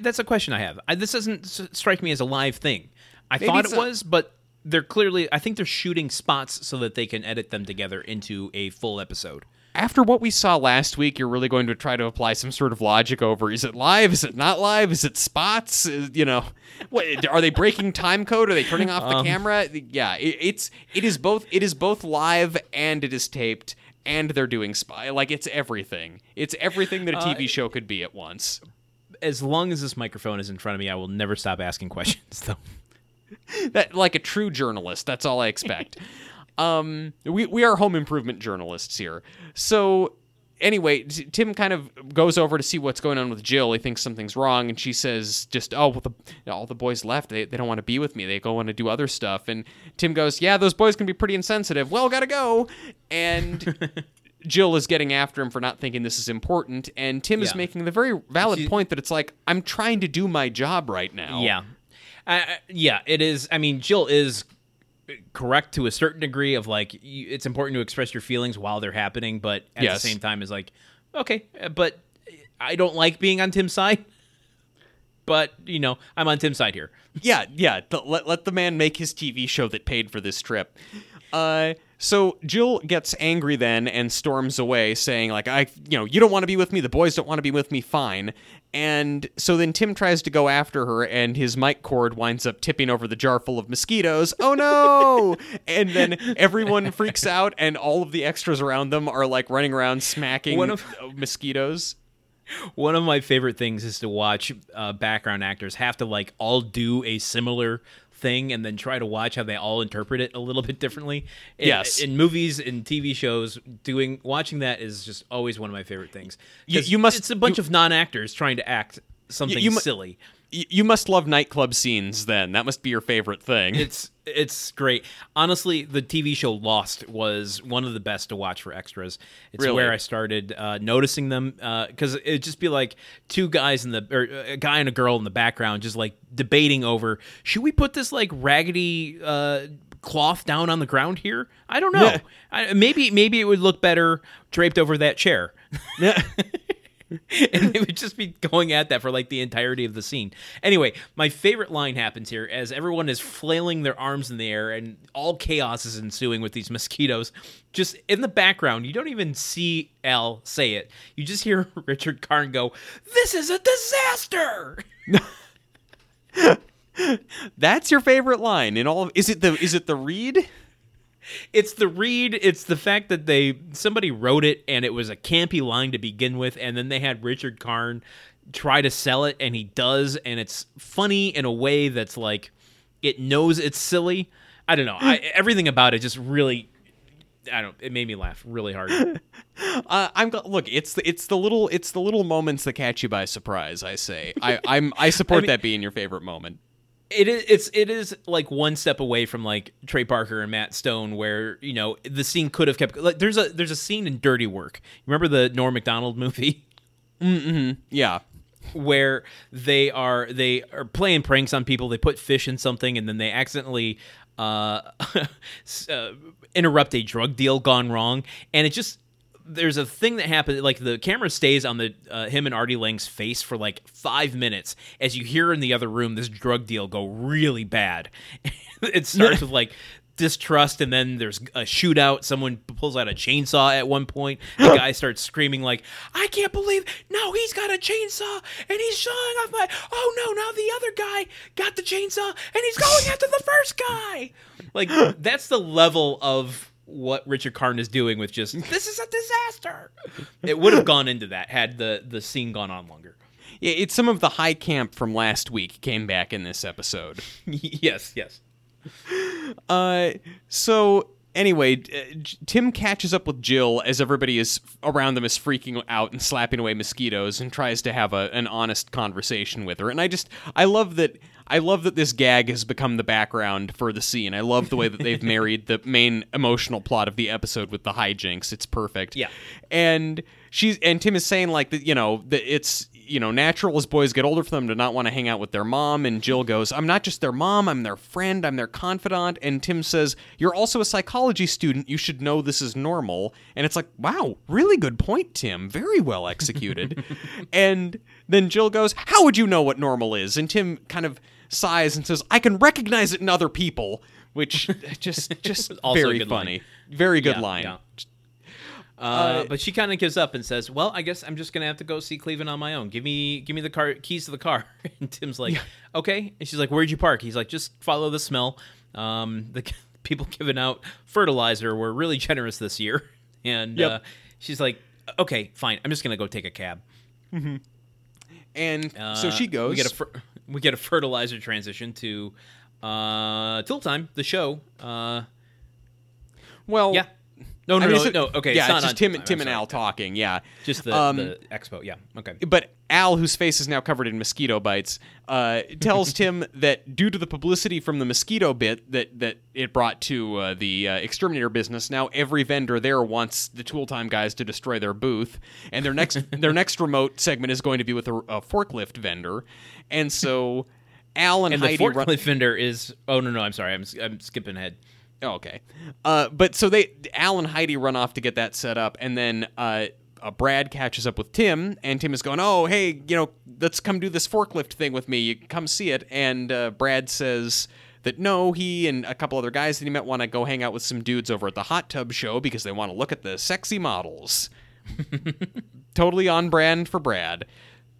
That's a question I have. This doesn't strike me as a live thing. I thought it was, but they're clearly. I think they're shooting spots so that they can edit them together into a full episode. After what we saw last week, you're really going to try to apply some sort of logic over: is it live? Is it not live? Is it spots? You know, what, are they breaking time code? Are they turning off the camera? Yeah, it is both. It is both live and it is taped, and they're doing spy. Like it's everything. It's everything that a TV show could be at once. As long as this microphone is in front of me, I will never stop asking questions, though. That, like a true journalist, that's all I expect. We are home improvement journalists here. So anyway, Tim kind of goes over to see what's going on with Jill. He thinks something's wrong, and she says, "Just all the boys left. They don't want to be with me. They go want to do other stuff." And Tim goes, "Yeah, those boys can be pretty insensitive. Well, gotta go." And Jill is getting after him for not thinking this is important. And Tim is making the very valid point that it's like, I'm trying to do my job right now. Yeah, it is. I mean, Jill is correct to a certain degree of like, it's important to express your feelings while they're happening, but at the same time is like, okay, but I don't like being on Tim's side, but you know, I'm on Tim's side here. Let the man make his TV show that paid for this trip. So Jill gets angry then and storms away saying like, you don't want to be with me. The boys don't want to be with me. Fine. And so then Tim tries to go after her and his mic cord winds up tipping over the jar full of mosquitoes. Oh no. And then everyone freaks out and all of the extras around them are like running around smacking mosquitoes. One of my favorite things is to watch background actors have to like all do a similar thing and then try to watch how they all interpret it a little bit differently. In movies and TV shows, watching that is just always one of my favorite things. It's a bunch of non-actors trying to act something silly. You must love nightclub scenes then. That must be your favorite thing. It's great. Honestly, the TV show Lost was one of the best to watch for extras. It's really where I started noticing them, because it'd just be like a guy and a girl in the background just like debating over, should we put this like raggedy cloth down on the ground here? I don't know. Yeah. Maybe it would look better draped over that chair. Yeah. And they would just be going at that for like the entirety of the scene. Anyway, my favorite line happens here as everyone is flailing their arms in the air and all chaos is ensuing with these mosquitoes. Just in the background, you don't even see Al say it. You just hear Richard Karn go, "This is a disaster!" That's your favorite line in all of... Is it the read? It's the read. It's the fact that somebody wrote it and it was a campy line to begin with, and then they had Richard Karn try to sell it, and he does, and it's funny in a way that's like, it knows it's silly. I don't know. Everything about it just really, it made me laugh really hard. Look, it's the little moments that catch you by surprise. I say, I support that being your favorite moment. It is like one step away from like Trey Parker and Matt Stone, where the scene could have kept. Like there's a scene in Dirty Work. Remember the Norm Macdonald movie? Mm-hmm. Yeah, where they are playing pranks on people. They put fish in something, and then they accidentally interrupt a drug deal gone wrong, and it just. There's a thing that happens, like the camera stays on the him and Artie Lang's face for like 5 minutes as you hear in the other room this drug deal go really bad. It starts with like distrust, and then there's a shootout. Someone pulls out a chainsaw at one point. The guy starts screaming like, "I can't believe! No, he's got a chainsaw and he's sawing off my! Oh no! Now the other guy got the chainsaw and he's going after the first guy." Like that's the level of what Richard Karn is doing with just, "This is a disaster." It would have gone into that had the scene gone on longer. Yeah, it's some of the high camp from last week came back in this episode. Yes. So anyway, Tim catches up with Jill as everybody is around them is freaking out and slapping away mosquitoes and tries to have an honest conversation with her. And I love that this gag has become the background for the scene. I love the way that they've married the main emotional plot of the episode with the hijinks. It's perfect. Yeah. And Tim is saying like that, it's natural as boys get older for them to not want to hang out with their mom. And Jill goes, "I'm not just their mom. I'm their friend. I'm their confidant." And Tim says, "You're also a psychology student. You should know this is normal." And it's like, wow, really good point, Tim. Very well executed. And then Jill goes, "How would you know what normal is?" And Tim kind of sighs and says, "I can recognize it in other people," which just also very funny. Line. Very good line. Yeah. But she kind of gives up and says, "Well, I guess I'm just going to have to go see Cleveland on my own. Give me the car keys to the car." And Tim's like, "Okay." And she's like, "Where'd you park?" He's like, "Just follow the smell. The people giving out fertilizer were really generous this year." And she's like, "Okay, fine. I'm just going to go take a cab." Mm-hmm. And so she goes. We get a fertilizer transition to Tool Time, the show. No. Okay, yeah, it's just Tim and Al talking. Yeah, just the expo. Yeah, okay. But Al, whose face is now covered in mosquito bites, tells Tim that due to the publicity from the mosquito bit that it brought to the exterminator business, now every vendor there wants the Tool Time guys to destroy their booth, and their next remote segment is going to be with a forklift vendor, and so Al and Heidi. And the forklift vendor is... Oh, no, I'm sorry. I'm skipping ahead. Oh, okay. But so Al and Heidi run off to get that set up, and then Brad catches up with Tim, and Tim is going, oh, hey, let's come do this forklift thing with me. You can come see it. And Brad says that no, he and a couple other guys that he met want to go hang out with some dudes over at the hot tub show because they want to look at the sexy models. Totally on brand for Brad.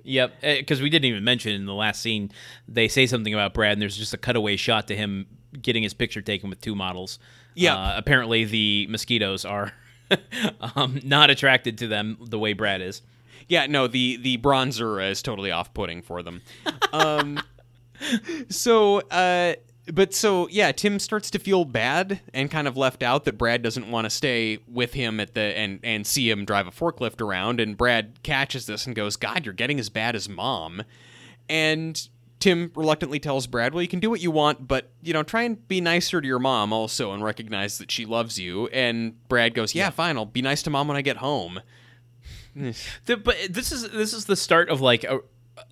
Yep, because we didn't even mention in the last scene, they say something about Brad, and there's just a cutaway shot to him getting his picture taken with two models. Yeah. Apparently the mosquitoes are not attracted to them the way Brad is. Yeah, no, the bronzer is totally off-putting for them. Tim starts to feel bad and kind of left out that Brad doesn't want to stay with him at the and see him drive a forklift around. And Brad catches this and goes, God, you're getting as bad as Mom. And Tim reluctantly tells Brad, well, you can do what you want, but, try and be nicer to your mom also and recognize that she loves you. And Brad goes, yeah, fine, I'll be nice to Mom when I get home. But this is the start of,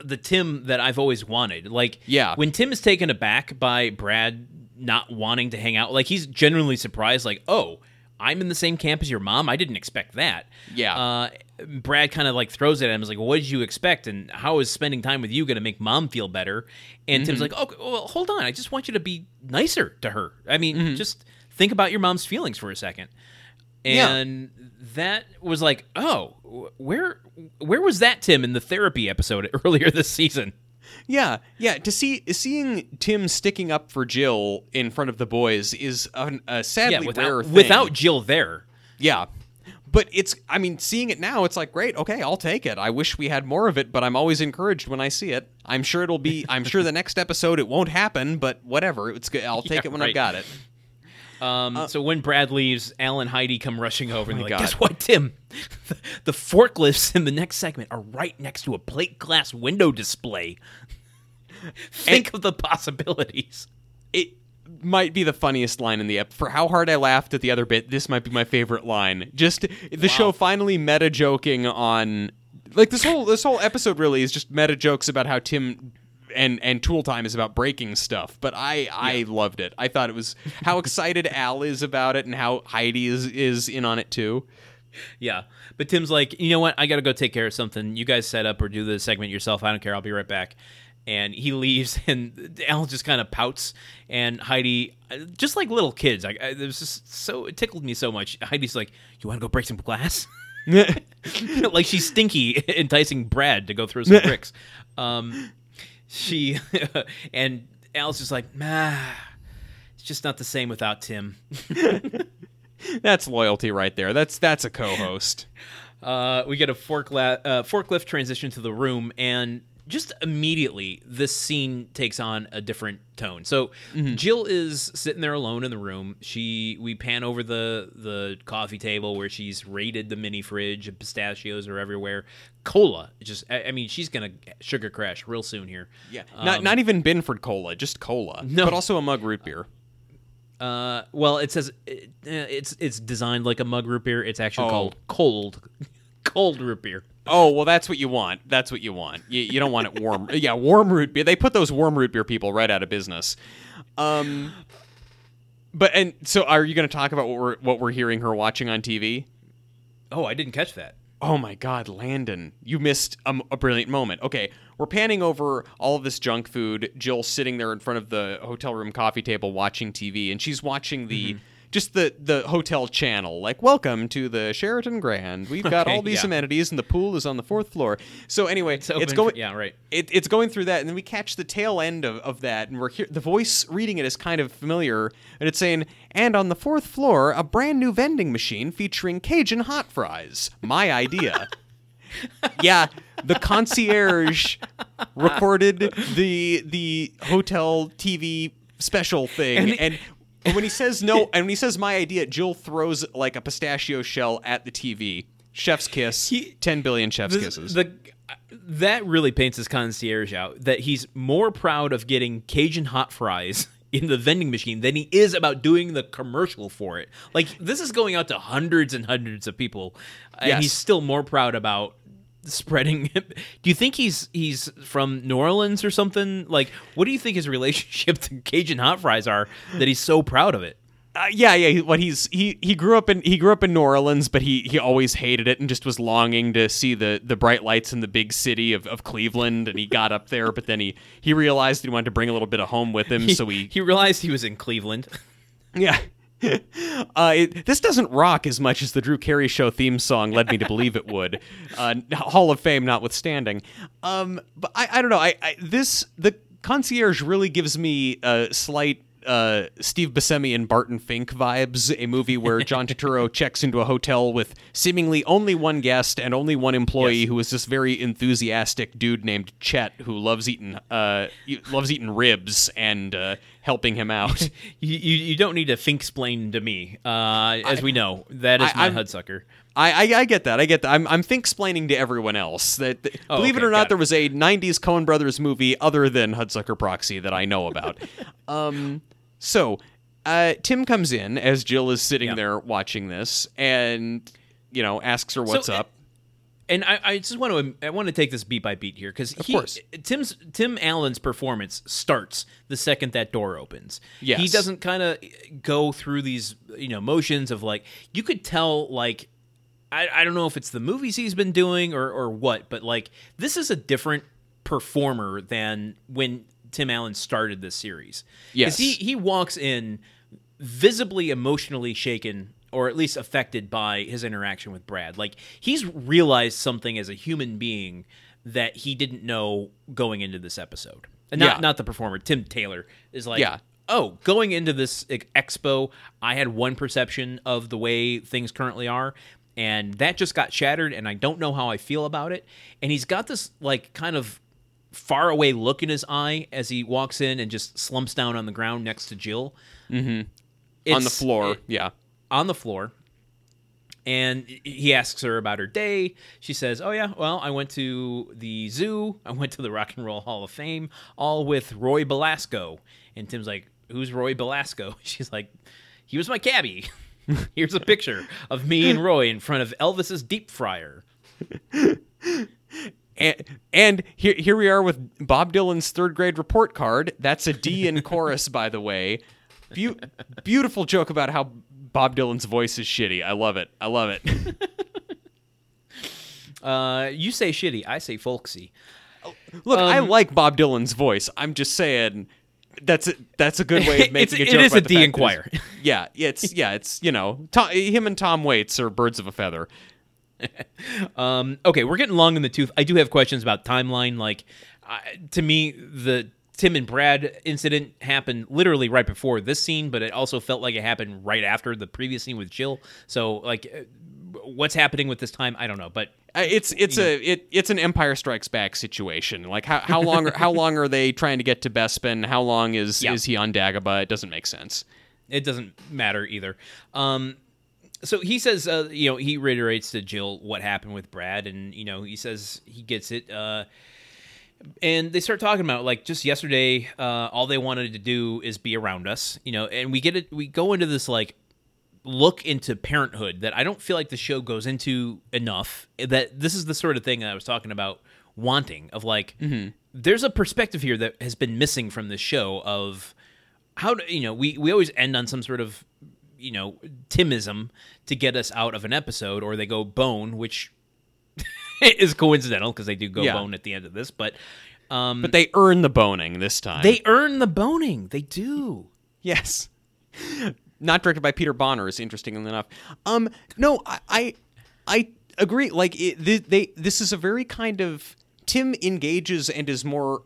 the Tim that I've always wanted. When Tim is taken aback by Brad not wanting to hang out, he's genuinely surprised, oh, I'm in the same camp as your mom? I didn't expect that. Yeah. Brad kind of, throws it at him. He's like, well, what did you expect, and how is spending time with you going to make Mom feel better? And mm-hmm. Tim's like, oh, well, hold on. I just want you to be nicer to her. I mean, mm-hmm. just think about your mom's feelings for a second. And that was where was that Tim in the therapy episode earlier this season? Yeah, yeah. To seeing Tim sticking up for Jill in front of the boys is a sadly rare thing. Without Jill there. Yeah. But seeing it now, it's great, okay, I'll take it. I wish we had more of it, but I'm always encouraged when I see it. I'm sure the next episode it won't happen, but whatever. It's good. I'll take it when I've got it. So when Brad leaves, Al and Heidi come rushing over, and they're guess what, Tim? The forklifts in the next segment are right next to a plate glass window display. Think of the possibilities. It might be the funniest line in the episode. For how hard I laughed at the other bit, this might be my favorite line. Just the show finally meta-joking on... This whole episode really is just meta-jokes about how Tim... And Tool Time is about breaking stuff, but I loved it. I thought it was how excited Al is about it and how Heidi is in on it too. Yeah, but Tim's like, you know what? I got to go take care of something. You guys set up or do the segment yourself. I don't care. I'll be right back. And he leaves, and Al just kind of pouts, and Heidi, just like little kids, it tickled me so much. Heidi's like, you want to go break some glass? She's stinky, enticing Brad to go throw some bricks. She and Al's just like, it's just not the same without Tim. That's loyalty right there. That's a co-host. We get a forklift transition to the room, and just immediately this scene takes on a different tone. So mm-hmm. Jill is sitting there alone in the room. We pan over the coffee table where she's raided the mini fridge, and pistachios are everywhere. Cola, she's gonna sugar crash real soon here. Yeah, not even Binford cola, just cola. No, but also a mug root beer. Well, it says it's designed like a mug root beer. It's actually called cold root beer. Oh, well, that's what you want. That's what you want. You don't want it warm. Yeah, warm root beer. They put those warm root beer people right out of business. So are you going to talk about what we're hearing her watching on TV? Oh, I didn't catch that. Oh my God, Landon, you missed a brilliant moment. Okay, we're panning over all of this junk food. Jill's sitting there in front of the hotel room coffee table watching TV, and she's watching the... Mm-hmm. Just the hotel channel, welcome to the Sheraton Grand. We've got all these amenities, and the pool is on the fourth floor. So anyway, it's going through that, and then we catch the tail end of that, and we're here. The voice reading it is kind of familiar, and it's saying, and on the fourth floor, a brand new vending machine featuring Cajun hot fries. My idea. Yeah, the concierge recorded the hotel TV special thing, and when he says no, and when he says my idea, Jill throws a pistachio shell at the TV. Chef's kiss. 10 billion chef's kisses. That really paints his concierge out, that he's more proud of getting Cajun hot fries in the vending machine than he is about doing the commercial for it. This is going out to hundreds and hundreds of people, and he's still more proud about spreading it. Do you think he's from New Orleans or something? Like, what do you think his relationship to Cajun hot fries are that he's so proud of it? What he grew up in New Orleans, but he always hated it and just was longing to see the bright lights in the big city of Cleveland. And he got up there, but then he realized he wanted to bring a little bit of home with him. So he realized he was in Cleveland. Yeah. This doesn't rock as much as the Drew Carey Show theme song led me to believe it would. Hall of Fame notwithstanding. But I don't know. The concierge really gives me a slight Steve Buscemi and Barton Fink vibes, a movie where John Turturro checks into a hotel with seemingly only one guest and only one employee, yes, who is this very enthusiastic dude named Chet who loves eating ribs and helping him out. you don't need to Finksplain to me, as we know. That is my Hudsucker. I get that. I'm Finksplaining to everyone else. There was a 90s Coen Brothers movie other than Hudsucker Proxy that I know about. So Tim comes in as Jill is sitting there watching this and, asks her what's up. And I just want to take this beat by beat here because Tim Allen's performance starts the second that door opens. Yes. He doesn't kind of go through these motions of like, you could tell like, I don't know if it's the movies he's been doing or what, but like this is a different performer than when Tim Allen started this series. Yes. 'Cause he walks in visibly emotionally shaken or at least affected by his interaction with Brad. Like he's realized something as a human being that he didn't know going into this episode. And not the performer. Tim Taylor is like, oh, going into this expo, I had one perception of the way things currently are. And that just got shattered, and I don't know how I feel about it. And he's got this, like, kind of faraway look in his eye as he walks in and just slumps down on the ground next to Jill. Mm-hmm. On the floor, on the floor. And he asks her about her day. She says, I went to the zoo. I went to the Rock and Roll Hall of Fame, all with Roy Belasco. And Tim's like, who's Roy Belasco? She's like, he was my cabbie. Here's a picture of me and Roy in front of Elvis's deep fryer. And here we are with Bob Dylan's third grade report card. That's a D in chorus, by the way. Beautiful joke about how Bob Dylan's voice is shitty. I love it. You say shitty. I say folksy. Look, I like Bob Dylan's voice. I'm just saying... That's a good way of making a joke. It is about a D in choir. Him and Tom Waits are birds of a feather. Okay, we're getting long in the tooth. I do have questions about timeline. Like, to me, the Tim and Brad incident happened literally right before this scene, but it also felt like it happened right after the previous scene with Jill. So, like, what's happening with this time? I don't know, but. It's an Empire Strikes Back situation. Like how long are they trying to get to Bespin? How long is he on Dagobah? It doesn't make sense. It doesn't matter either. So he says, he reiterates to Jill what happened with Brad, and he says he gets it. And they start talking about like just yesterday, all they wanted to do is be around us, And we get it. We go into this like. Look into parenthood that I don't feel like the show goes into enough, that this is the sort of thing that I was talking about wanting of like, mm-hmm. There's a perspective here that has been missing from this show of how do, we always end on some sort of, Timism to get us out of an episode or they go bone, which is coincidental because they do go bone at the end of this, but they earn the boning this time. They earn the boning. They do. Yes. Not directed by Peter Bonner is interesting enough. I agree. Like this is a very kind of Tim engages and is more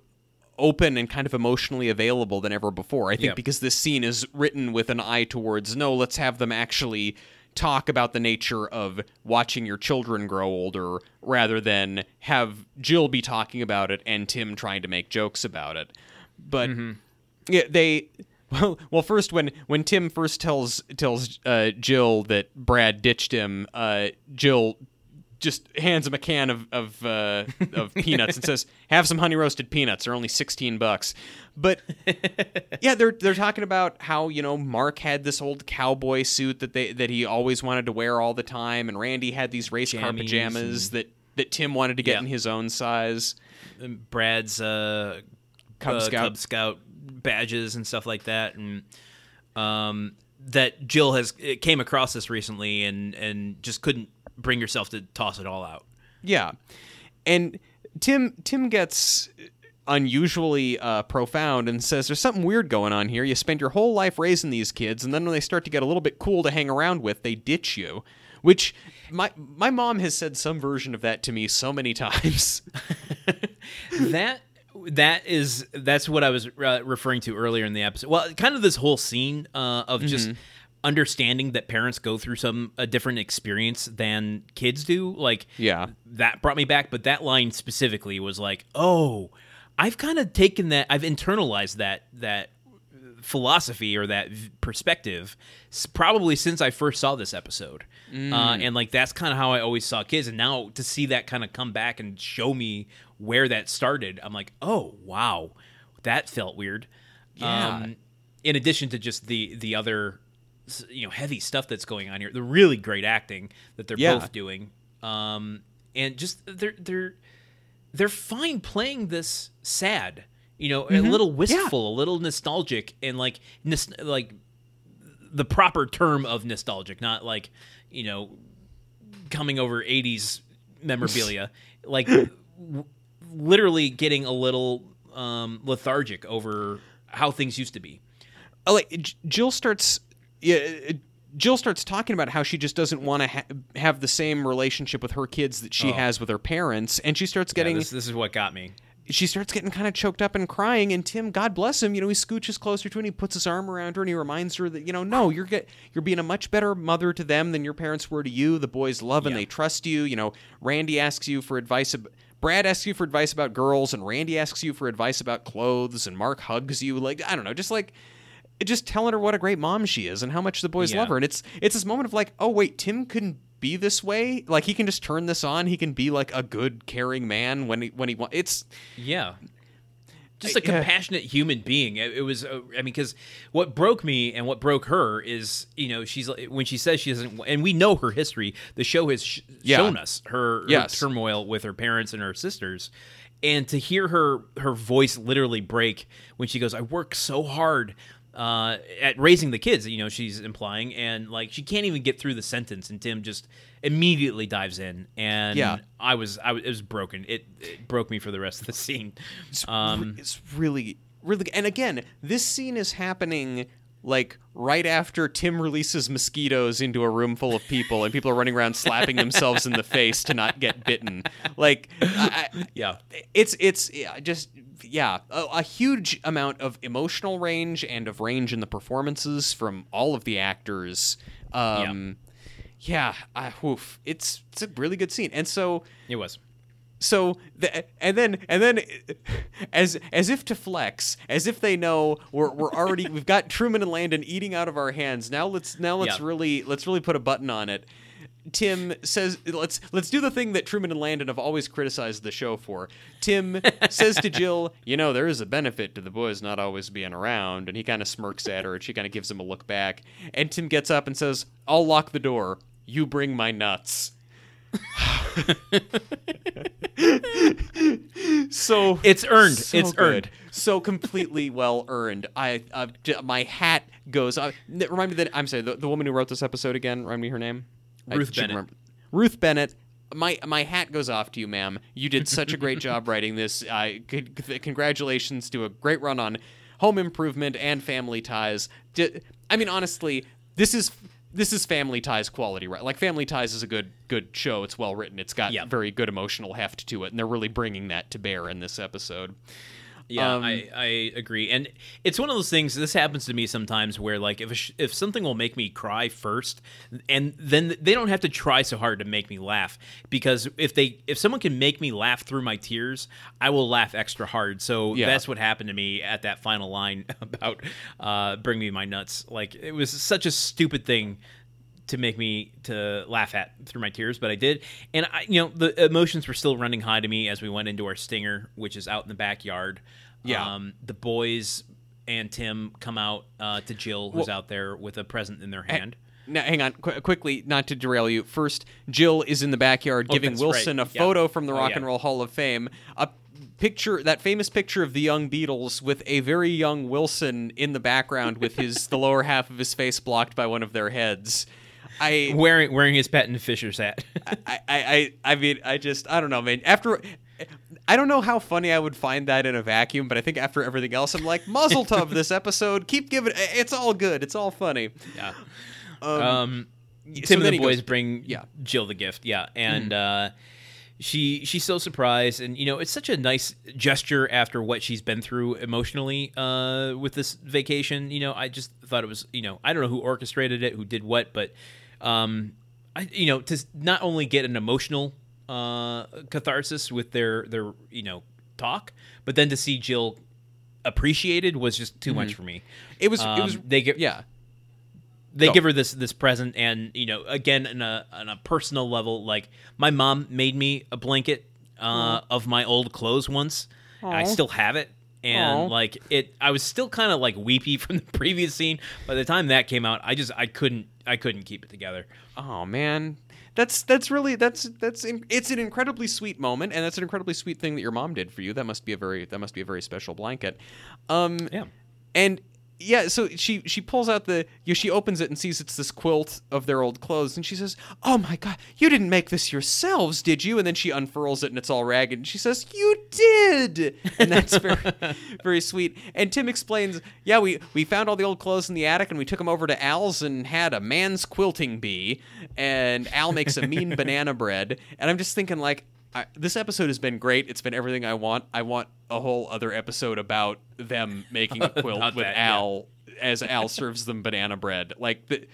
open and kind of emotionally available than ever before. I think because this scene is written with an eye towards let's have them actually talk about the nature of watching your children grow older rather than have Jill be talking about it and Tim trying to make jokes about it. But Well, first, when Tim first tells Jill that Brad ditched him, Jill just hands him a can of peanuts and says, "Have some honey roasted peanuts. They're only $16." But they're talking about how Mark had this old cowboy suit that he always wanted to wear all the time, and Randy had these race car pajamas that that Tim wanted to get in his own size. And Brad's Cub Scout badges and stuff like that, and that Jill came across this recently and just couldn't bring herself to toss it all out. Yeah, and Tim gets unusually profound and says, there's something weird going on here. You spend your whole life raising these kids, and then when they start to get a little bit cool to hang around with, they ditch you, which my mom has said some version of that to me so many times. That's what I was referring to earlier in the episode. Well, kind of this whole scene of just understanding that parents go through a different experience than kids do. Like, that brought me back. But that line specifically was like, oh, I've kind of taken that. I've internalized that philosophy or that perspective probably since I first saw this episode. And like, that's kind of how I always saw kids. And now to see that kind of come back and show me where that started, I'm like, oh, wow, that felt weird. Yeah. In addition to just the other, heavy stuff that's going on here, the really great acting that they're both doing. And just they're fine playing this sad, a little wistful, a little nostalgic, and like the proper term of nostalgic, not like, coming over 80s memorabilia, like literally getting a little lethargic over how things used to be. Oh, like Jill starts talking about how she just doesn't want to have the same relationship with her kids that she has with her parents, and she starts getting... this is what got me. She starts getting kind of choked up and crying, and Tim, God bless him, he scooches closer to her and he puts his arm around her and he reminds her that, no, you're being a much better mother to them than your parents were to you. The boys love and they trust you. Randy asks you for advice. Brad asks you for advice about girls, and Randy asks you for advice about clothes, and Mark hugs you. Like, I don't know, just telling her what a great mom she is and how much the boys love her. And it's this moment of like, oh wait, Tim couldn't be this way. Like, he can just turn this on. He can be like a good, caring man when he wants. It's just a compassionate human being. It was because what broke me and what broke her is she's, when she says she doesn't, and we know her history. The show has shown us her turmoil with her parents and her sisters, and to hear her voice literally break when she goes, "I work so hard at raising the kids," she's implying, and like she can't even get through the sentence, and Tim just immediately dives in, and it was broken. It broke me for the rest of the scene. It's really, really, and again, this scene is happening like right after Tim releases mosquitoes into a room full of people, and people are running around slapping themselves in the face to not get bitten. Like, a huge amount of emotional range and of range in the performances from all of the actors. It's a really good scene, and so it was. So and then as if to flex, as if they know we're already we've got Truman and Landon eating out of our hands. Now let's really put a button on it. Tim says, let's do the thing that Truman and Landon have always criticized the show for. Tim says to Jill, there is a benefit to the boys not always being around, and he kind of smirks at her, and she kind of gives him a look back, and Tim gets up and says, "I'll lock the door. You bring my nuts." So it's earned. So it's good. Earned. So completely well earned. I my hat goes. Remind me that I'm sorry. The woman who wrote this episode again. Remind me her name. Ruth Bennett. Ruth Bennett, my hat goes off to you, ma'am. You did such a great job writing this. Congratulations to a great run on Home Improvement and Family Ties. Honestly, this is Family Ties quality, right? Like, Family Ties is a good show. It's well written. It's got very good emotional heft to it, and they're really bringing that to bear in this episode. Yeah, I agree. And it's one of those things, this happens to me sometimes, where like if something will make me cry first, and then they don't have to try so hard to make me laugh, because if someone can make me laugh through my tears, I will laugh extra hard. So that's what happened to me at that final line about "bring me my nuts." Like, it was such a stupid thing to make me to laugh at through my tears, but I did. And the emotions were still running high to me as we went into our stinger, which is out in the backyard. The boys and Tim come out to Jill, who's out there with a present in their hand. Now, hang on, quickly, not to derail you. First, Jill is in the backyard giving Wilson a photo from the Rock and Roll Hall of Fame. A picture, that famous picture of the young Beatles with a very young Wilson in the background with his the lower half of his face blocked by one of their heads. Wearing his Patton Fisher's hat. I mean, I don't know, man. After... I don't know how funny I would find that in a vacuum, but I think after everything else, I'm like, muzzle tub this episode. Keep giving it. It's all good. It's all funny. Yeah. Tim and the boys bring Jill the gift. Yeah. And she's so surprised. And, you know, it's such a nice gesture after what she's been through emotionally with this vacation. You know, I just thought it was, you know, I don't know who orchestrated it, who did what, but, you know, to not only get an emotional catharsis with their you know talk, but then to see Jill appreciated was just too much for me. They give her this present, and you know, again, on a personal level, like my mom made me a blanket of my old clothes once. And I still have it, and like it, I was still kind of like weepy from the previous scene. By the time that came out, I couldn't keep it together. Oh man. It's an incredibly sweet moment, and that's an incredibly sweet thing that your mom did for you. That must be a very special blanket. So she pulls out she opens it and sees it's this quilt of their old clothes, and she says, "Oh my God, you didn't make this yourselves, did you?" And then she unfurls it, and it's all ragged, and she says, "You did," and that's very, very sweet. And Tim explains, "Yeah, we found all the old clothes in the attic, and we took them over to Al's and had a man's quilting bee, and Al makes a mean banana bread." And I'm just thinking, like, this episode has been great. It's been everything I want. I want a whole other episode about them making a quilt with Al as Al serves them banana bread. The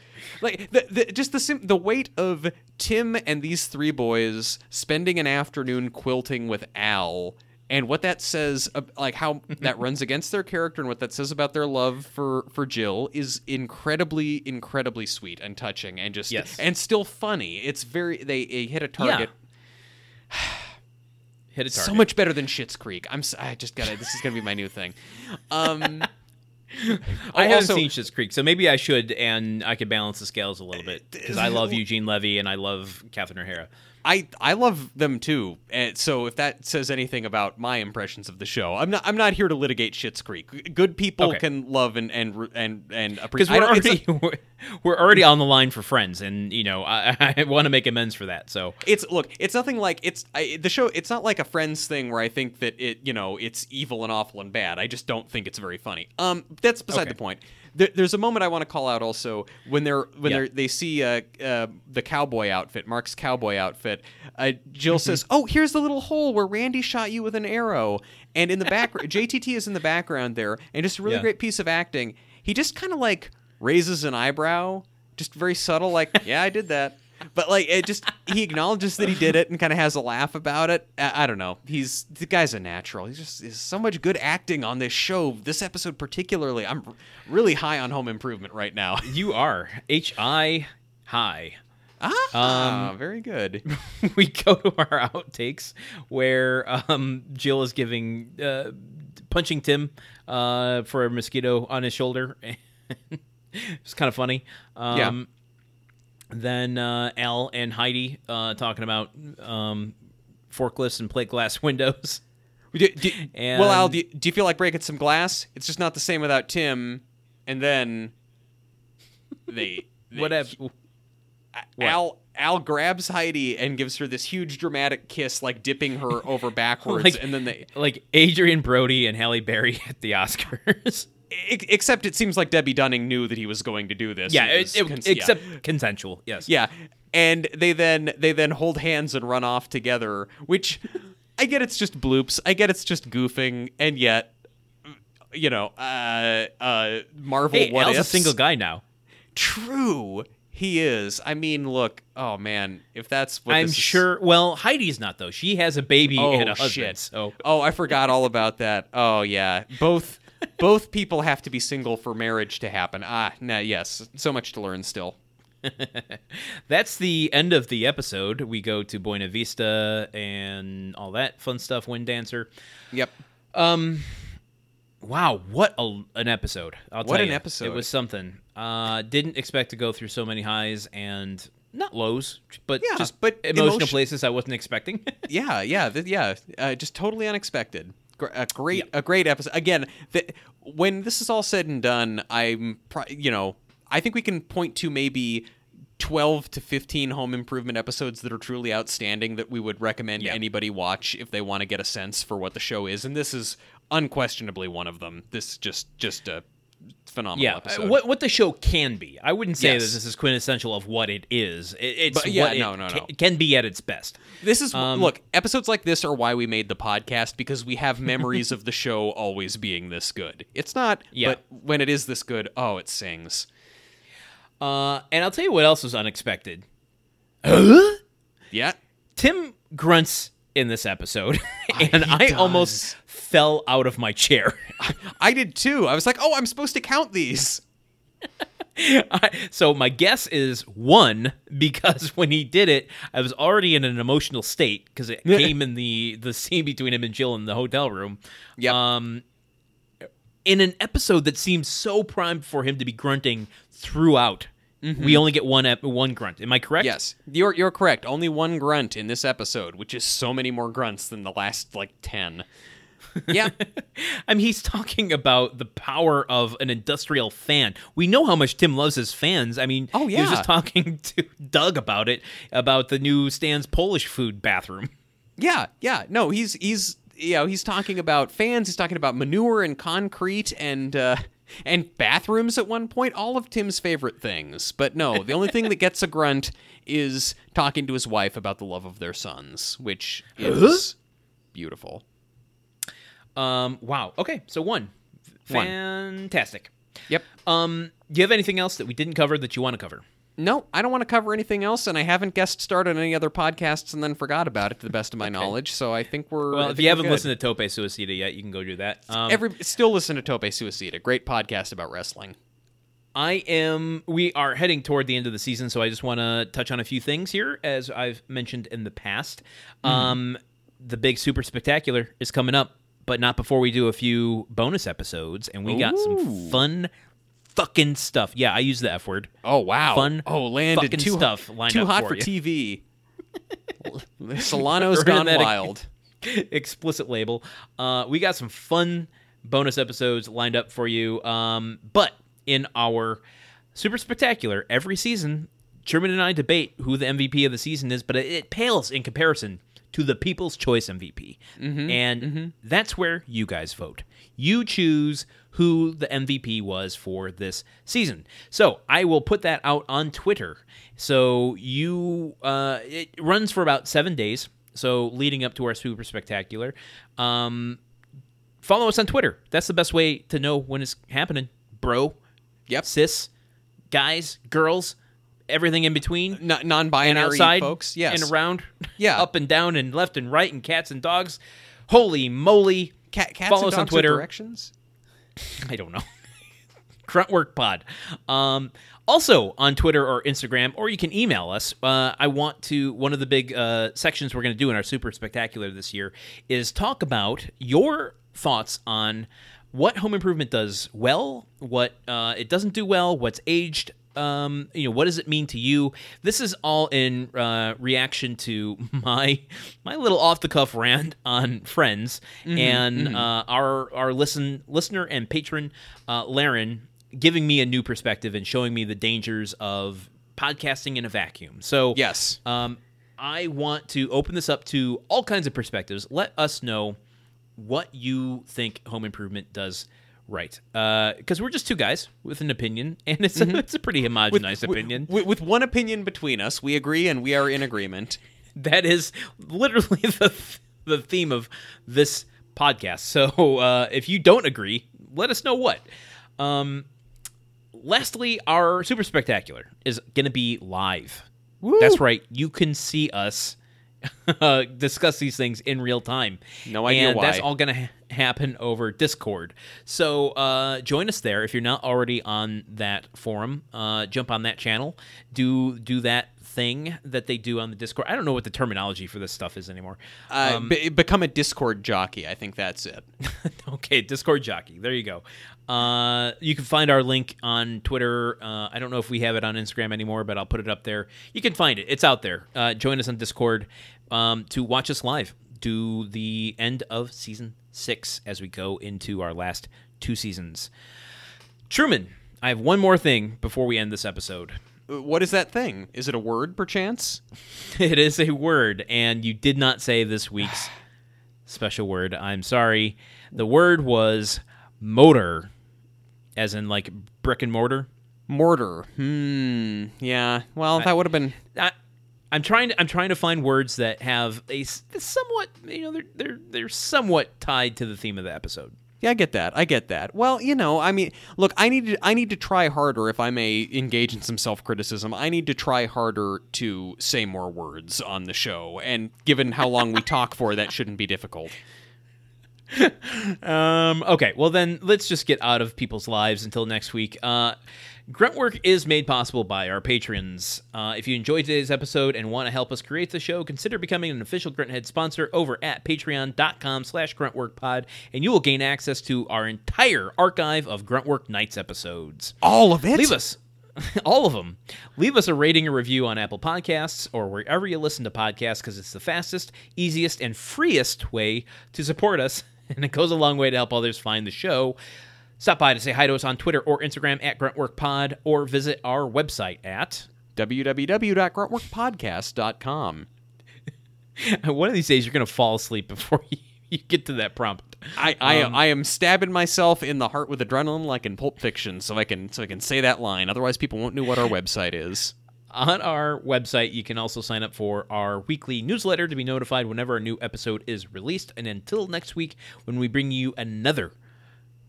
weight of Tim and these three boys spending an afternoon quilting with Al, and what that says, like how that runs against their character and what that says about their love for Jill is incredibly, incredibly sweet and touching, and just and still funny. It's very they hit a target. Yeah. Hit it so much better than Schitt's Creek. This is gonna be my new thing. I haven't seen Schitt's Creek, so maybe I should, and I could balance the scales a little bit, because I love Eugene Levy and I love Catherine O'Hara. I love them too, and so if that says anything about my impressions of the show, I'm not here to litigate Schitt's Creek. Good people can love and appreciate. Because we're already on the line for Friends, and you know I want to make amends for that. So it's nothing like the show. It's not like a Friends thing where I think that it, you know, it's evil and awful and bad. I just don't think it's very funny. That's beside the point. There's a moment I want to call out also when they see the cowboy outfit, Mark's cowboy outfit. Jill says, "Oh, here's the little hole where Randy shot you with an arrow," and in the background, JTT is in the background there, and just a really great piece of acting. He just kind of like raises an eyebrow, just very subtle, like, "Yeah, I did that," but like it just he acknowledges that he did it and kind of has a laugh about it. I don't know. The guy's a natural. There's so much good acting on this show. This episode particularly. I'm really high on Home Improvement right now. You are HI high. Very good. We go to our outtakes where Jill is giving punching Tim for a mosquito on his shoulder. It's kind of funny. Then Al and Heidi talking about forklifts and plate glass windows. Al, do you feel like breaking some glass? It's just not the same without Tim. And then Al grabs Heidi and gives her this huge dramatic kiss, like dipping her over backwards. And then they like Adrian Brody and Halle Berry at the Oscars. Except it seems like Debbie Dunning knew that he was going to do this. Yeah, consensual. Yes. Yeah, and they then hold hands and run off together. Which I get it's just bloops. I get it's just goofing, and yet, you know, Marvel. Hey, what Al's ifs? A single guy now. True, he is. I mean, look. Oh man, if that's what I'm sure. Well, Heidi's not though. She has a baby and a husband. Shit. Oh, I forgot all about that. Oh yeah, both. Both people have to be single for marriage to happen. Yes. So much to learn still. That's the end of the episode. We go to Buena Vista and all that fun stuff, Wind Dancer. Yep. Wow, what an episode. I'll tell you, an episode. It was something. Didn't expect to go through so many highs and not lows, but yeah, just but emotional places I wasn't expecting. Yeah. Just totally unexpected. A great episode. Again, when this is all said and done, I think we can point to maybe 12 to 15 Home Improvement episodes that are truly outstanding that we would recommend anybody watch if they want to get a sense for what the show is, and this is unquestionably one of them. This just a phenomenal episode. What the show can be. I wouldn't say that this is quintessential of what it is. It can be at its best. This is look, episodes like this are why we made the podcast, because we have memories of the show always being this good. It's not, but when it is this good, oh, it sings. And I'll tell you what else was unexpected. Yeah. Tim grunts in this episode, and I almost fell out of my chair. I did too. I was like, oh, I'm supposed to count these. So my guess is 1, because when he did it, I was already in an emotional state because it came in the scene between him and Jill in the hotel room. Yeah. In an episode that seems so primed for him to be grunting throughout, we only get one grunt. Am I correct? Yes, you're correct. Only one grunt in this episode, which is so many more grunts than the last 10. Yeah, I mean, he's talking about the power of an industrial fan. We know how much Tim loves his fans. I mean, he was just talking to Doug about it, about the new Stan's Polish food bathroom. Yeah. No, he's. He's talking about fans. He's talking about manure and concrete and bathrooms at one point. All of Tim's favorite things. But no, the only thing that gets a grunt is talking to his wife about the love of their sons, which is beautiful. Wow. Okay. So 1. Fantastic. Yep. Do you have anything else that we didn't cover that you want to cover? No, I don't want to cover anything else, and I haven't guest starred on any other podcasts and then forgot about it to the best of my knowledge, so I think we're Well, if you haven't listened to Tope Suicida yet, you can go do that. Still listen to Tope Suicida. Great podcast about wrestling. We are heading toward the end of the season, so I just want to touch on a few things here, as I've mentioned in the past. The big Super Spectacular is coming up, but not before we do a few bonus episodes, and we got some fun fucking stuff. Yeah, I use the F word. Oh, wow. Fun landed fucking stuff lined up for you. Too hot for TV. Solano's gone wild. Explicit label. We got some fun bonus episodes lined up for you. But in our Super Spectacular, every season, Sherman and I debate who the MVP of the season is, but it pales in comparison to the People's Choice MVP. That's where you guys vote. You choose who the MVP was for this season. So I will put that out on Twitter. So it runs for about 7 days, so leading up to our Super Spectacular. Follow us on Twitter. That's the best way to know when it's happening, bro. Yep. Sis, guys, girls, everything in between. Non-binary and outside, folks. Yes. And around. Yeah. Up and down and left and right and cats and dogs. Holy moly. Cats follow and us dogs on Twitter. Directions? I don't know. Gruntwork Pod. Also on Twitter or Instagram, or you can email us. One of the big sections we're going to do in our Super Spectacular this year is talk about your thoughts on what Home Improvement does well, what it doesn't do well, what's aged, what does it mean to you? This is all in reaction to my little off-the-cuff rant on Friends, our listener and patron, Laren, giving me a new perspective and showing me the dangers of podcasting in a vacuum. So yes, I want to open this up to all kinds of perspectives. Let us know what you think Home Improvement does right, because we're just two guys with an opinion, and it's a pretty homogenized opinion. With one opinion between us, we agree, and we are in agreement. That is literally the theme of this podcast. So if you don't agree, let us know what. Lastly, our Super Spectacular is going to be live. Woo! That's right. You can see us discuss these things in real time. No idea why. That's all going to happen over Discord. So join us there if you're not already on that forum. Jump on that channel. Do that thing that they do on the Discord. I don't know what the terminology for this stuff is anymore. Become a Discord jockey. I think that's it. Okay, Discord jockey. There you go. You can find our link on Twitter. I don't know if we have it on Instagram anymore, but I'll put it up there. You can find it. It's out there. Join us on Discord to watch us live to the end of season 6 as we go into our last 2 seasons. Truman, I have one more thing before we end this episode. What is that thing? Is it a word, perchance? It is a word, and you did not say this week's special word. I'm sorry. The word was motor. As in, like, brick and mortar? Mortar. Yeah. Well, that would have been... I'm trying to find words that have a somewhat... You know, they're somewhat tied to the theme of the episode. Yeah, I get that. Well, you know, I mean, look, I need to try harder if I may engage in some self-criticism. I need to try harder to say more words on the show. And given how long we talk for, that shouldn't be difficult. Okay, well then let's just get out of people's lives until next week. Gruntwork is made possible by our patrons. If you enjoyed today's episode and want to help us create the show, consider becoming an official Grunthead sponsor over at patreon.com/gruntworkpod, and you will gain access to our entire archive of Gruntwork Nights episodes. All of it? All of them. Leave us a rating or review on Apple Podcasts or wherever you listen to podcasts, because it's the fastest, easiest, and freest way to support us. And it goes a long way to help others find the show. Stop by to say hi to us on Twitter or Instagram at GruntworkPod, or visit our website at www.gruntworkpodcast.com. One of these days you're going to fall asleep before you get to that prompt. I am stabbing myself in the heart with adrenaline like in Pulp Fiction so I can say that line. Otherwise people won't know what our website is. On our website, you can also sign up for our weekly newsletter to be notified whenever a new episode is released. And until next week, when we bring you another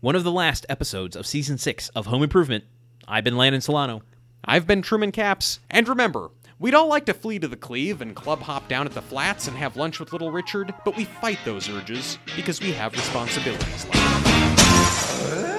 one of the last episodes of Season 6 of Home Improvement, I've been Landon Solano. I've been Truman Capps. And remember, we'd all like to flee to the Cleve and club hop down at the flats and have lunch with Little Richard, but we fight those urges because we have responsibilities.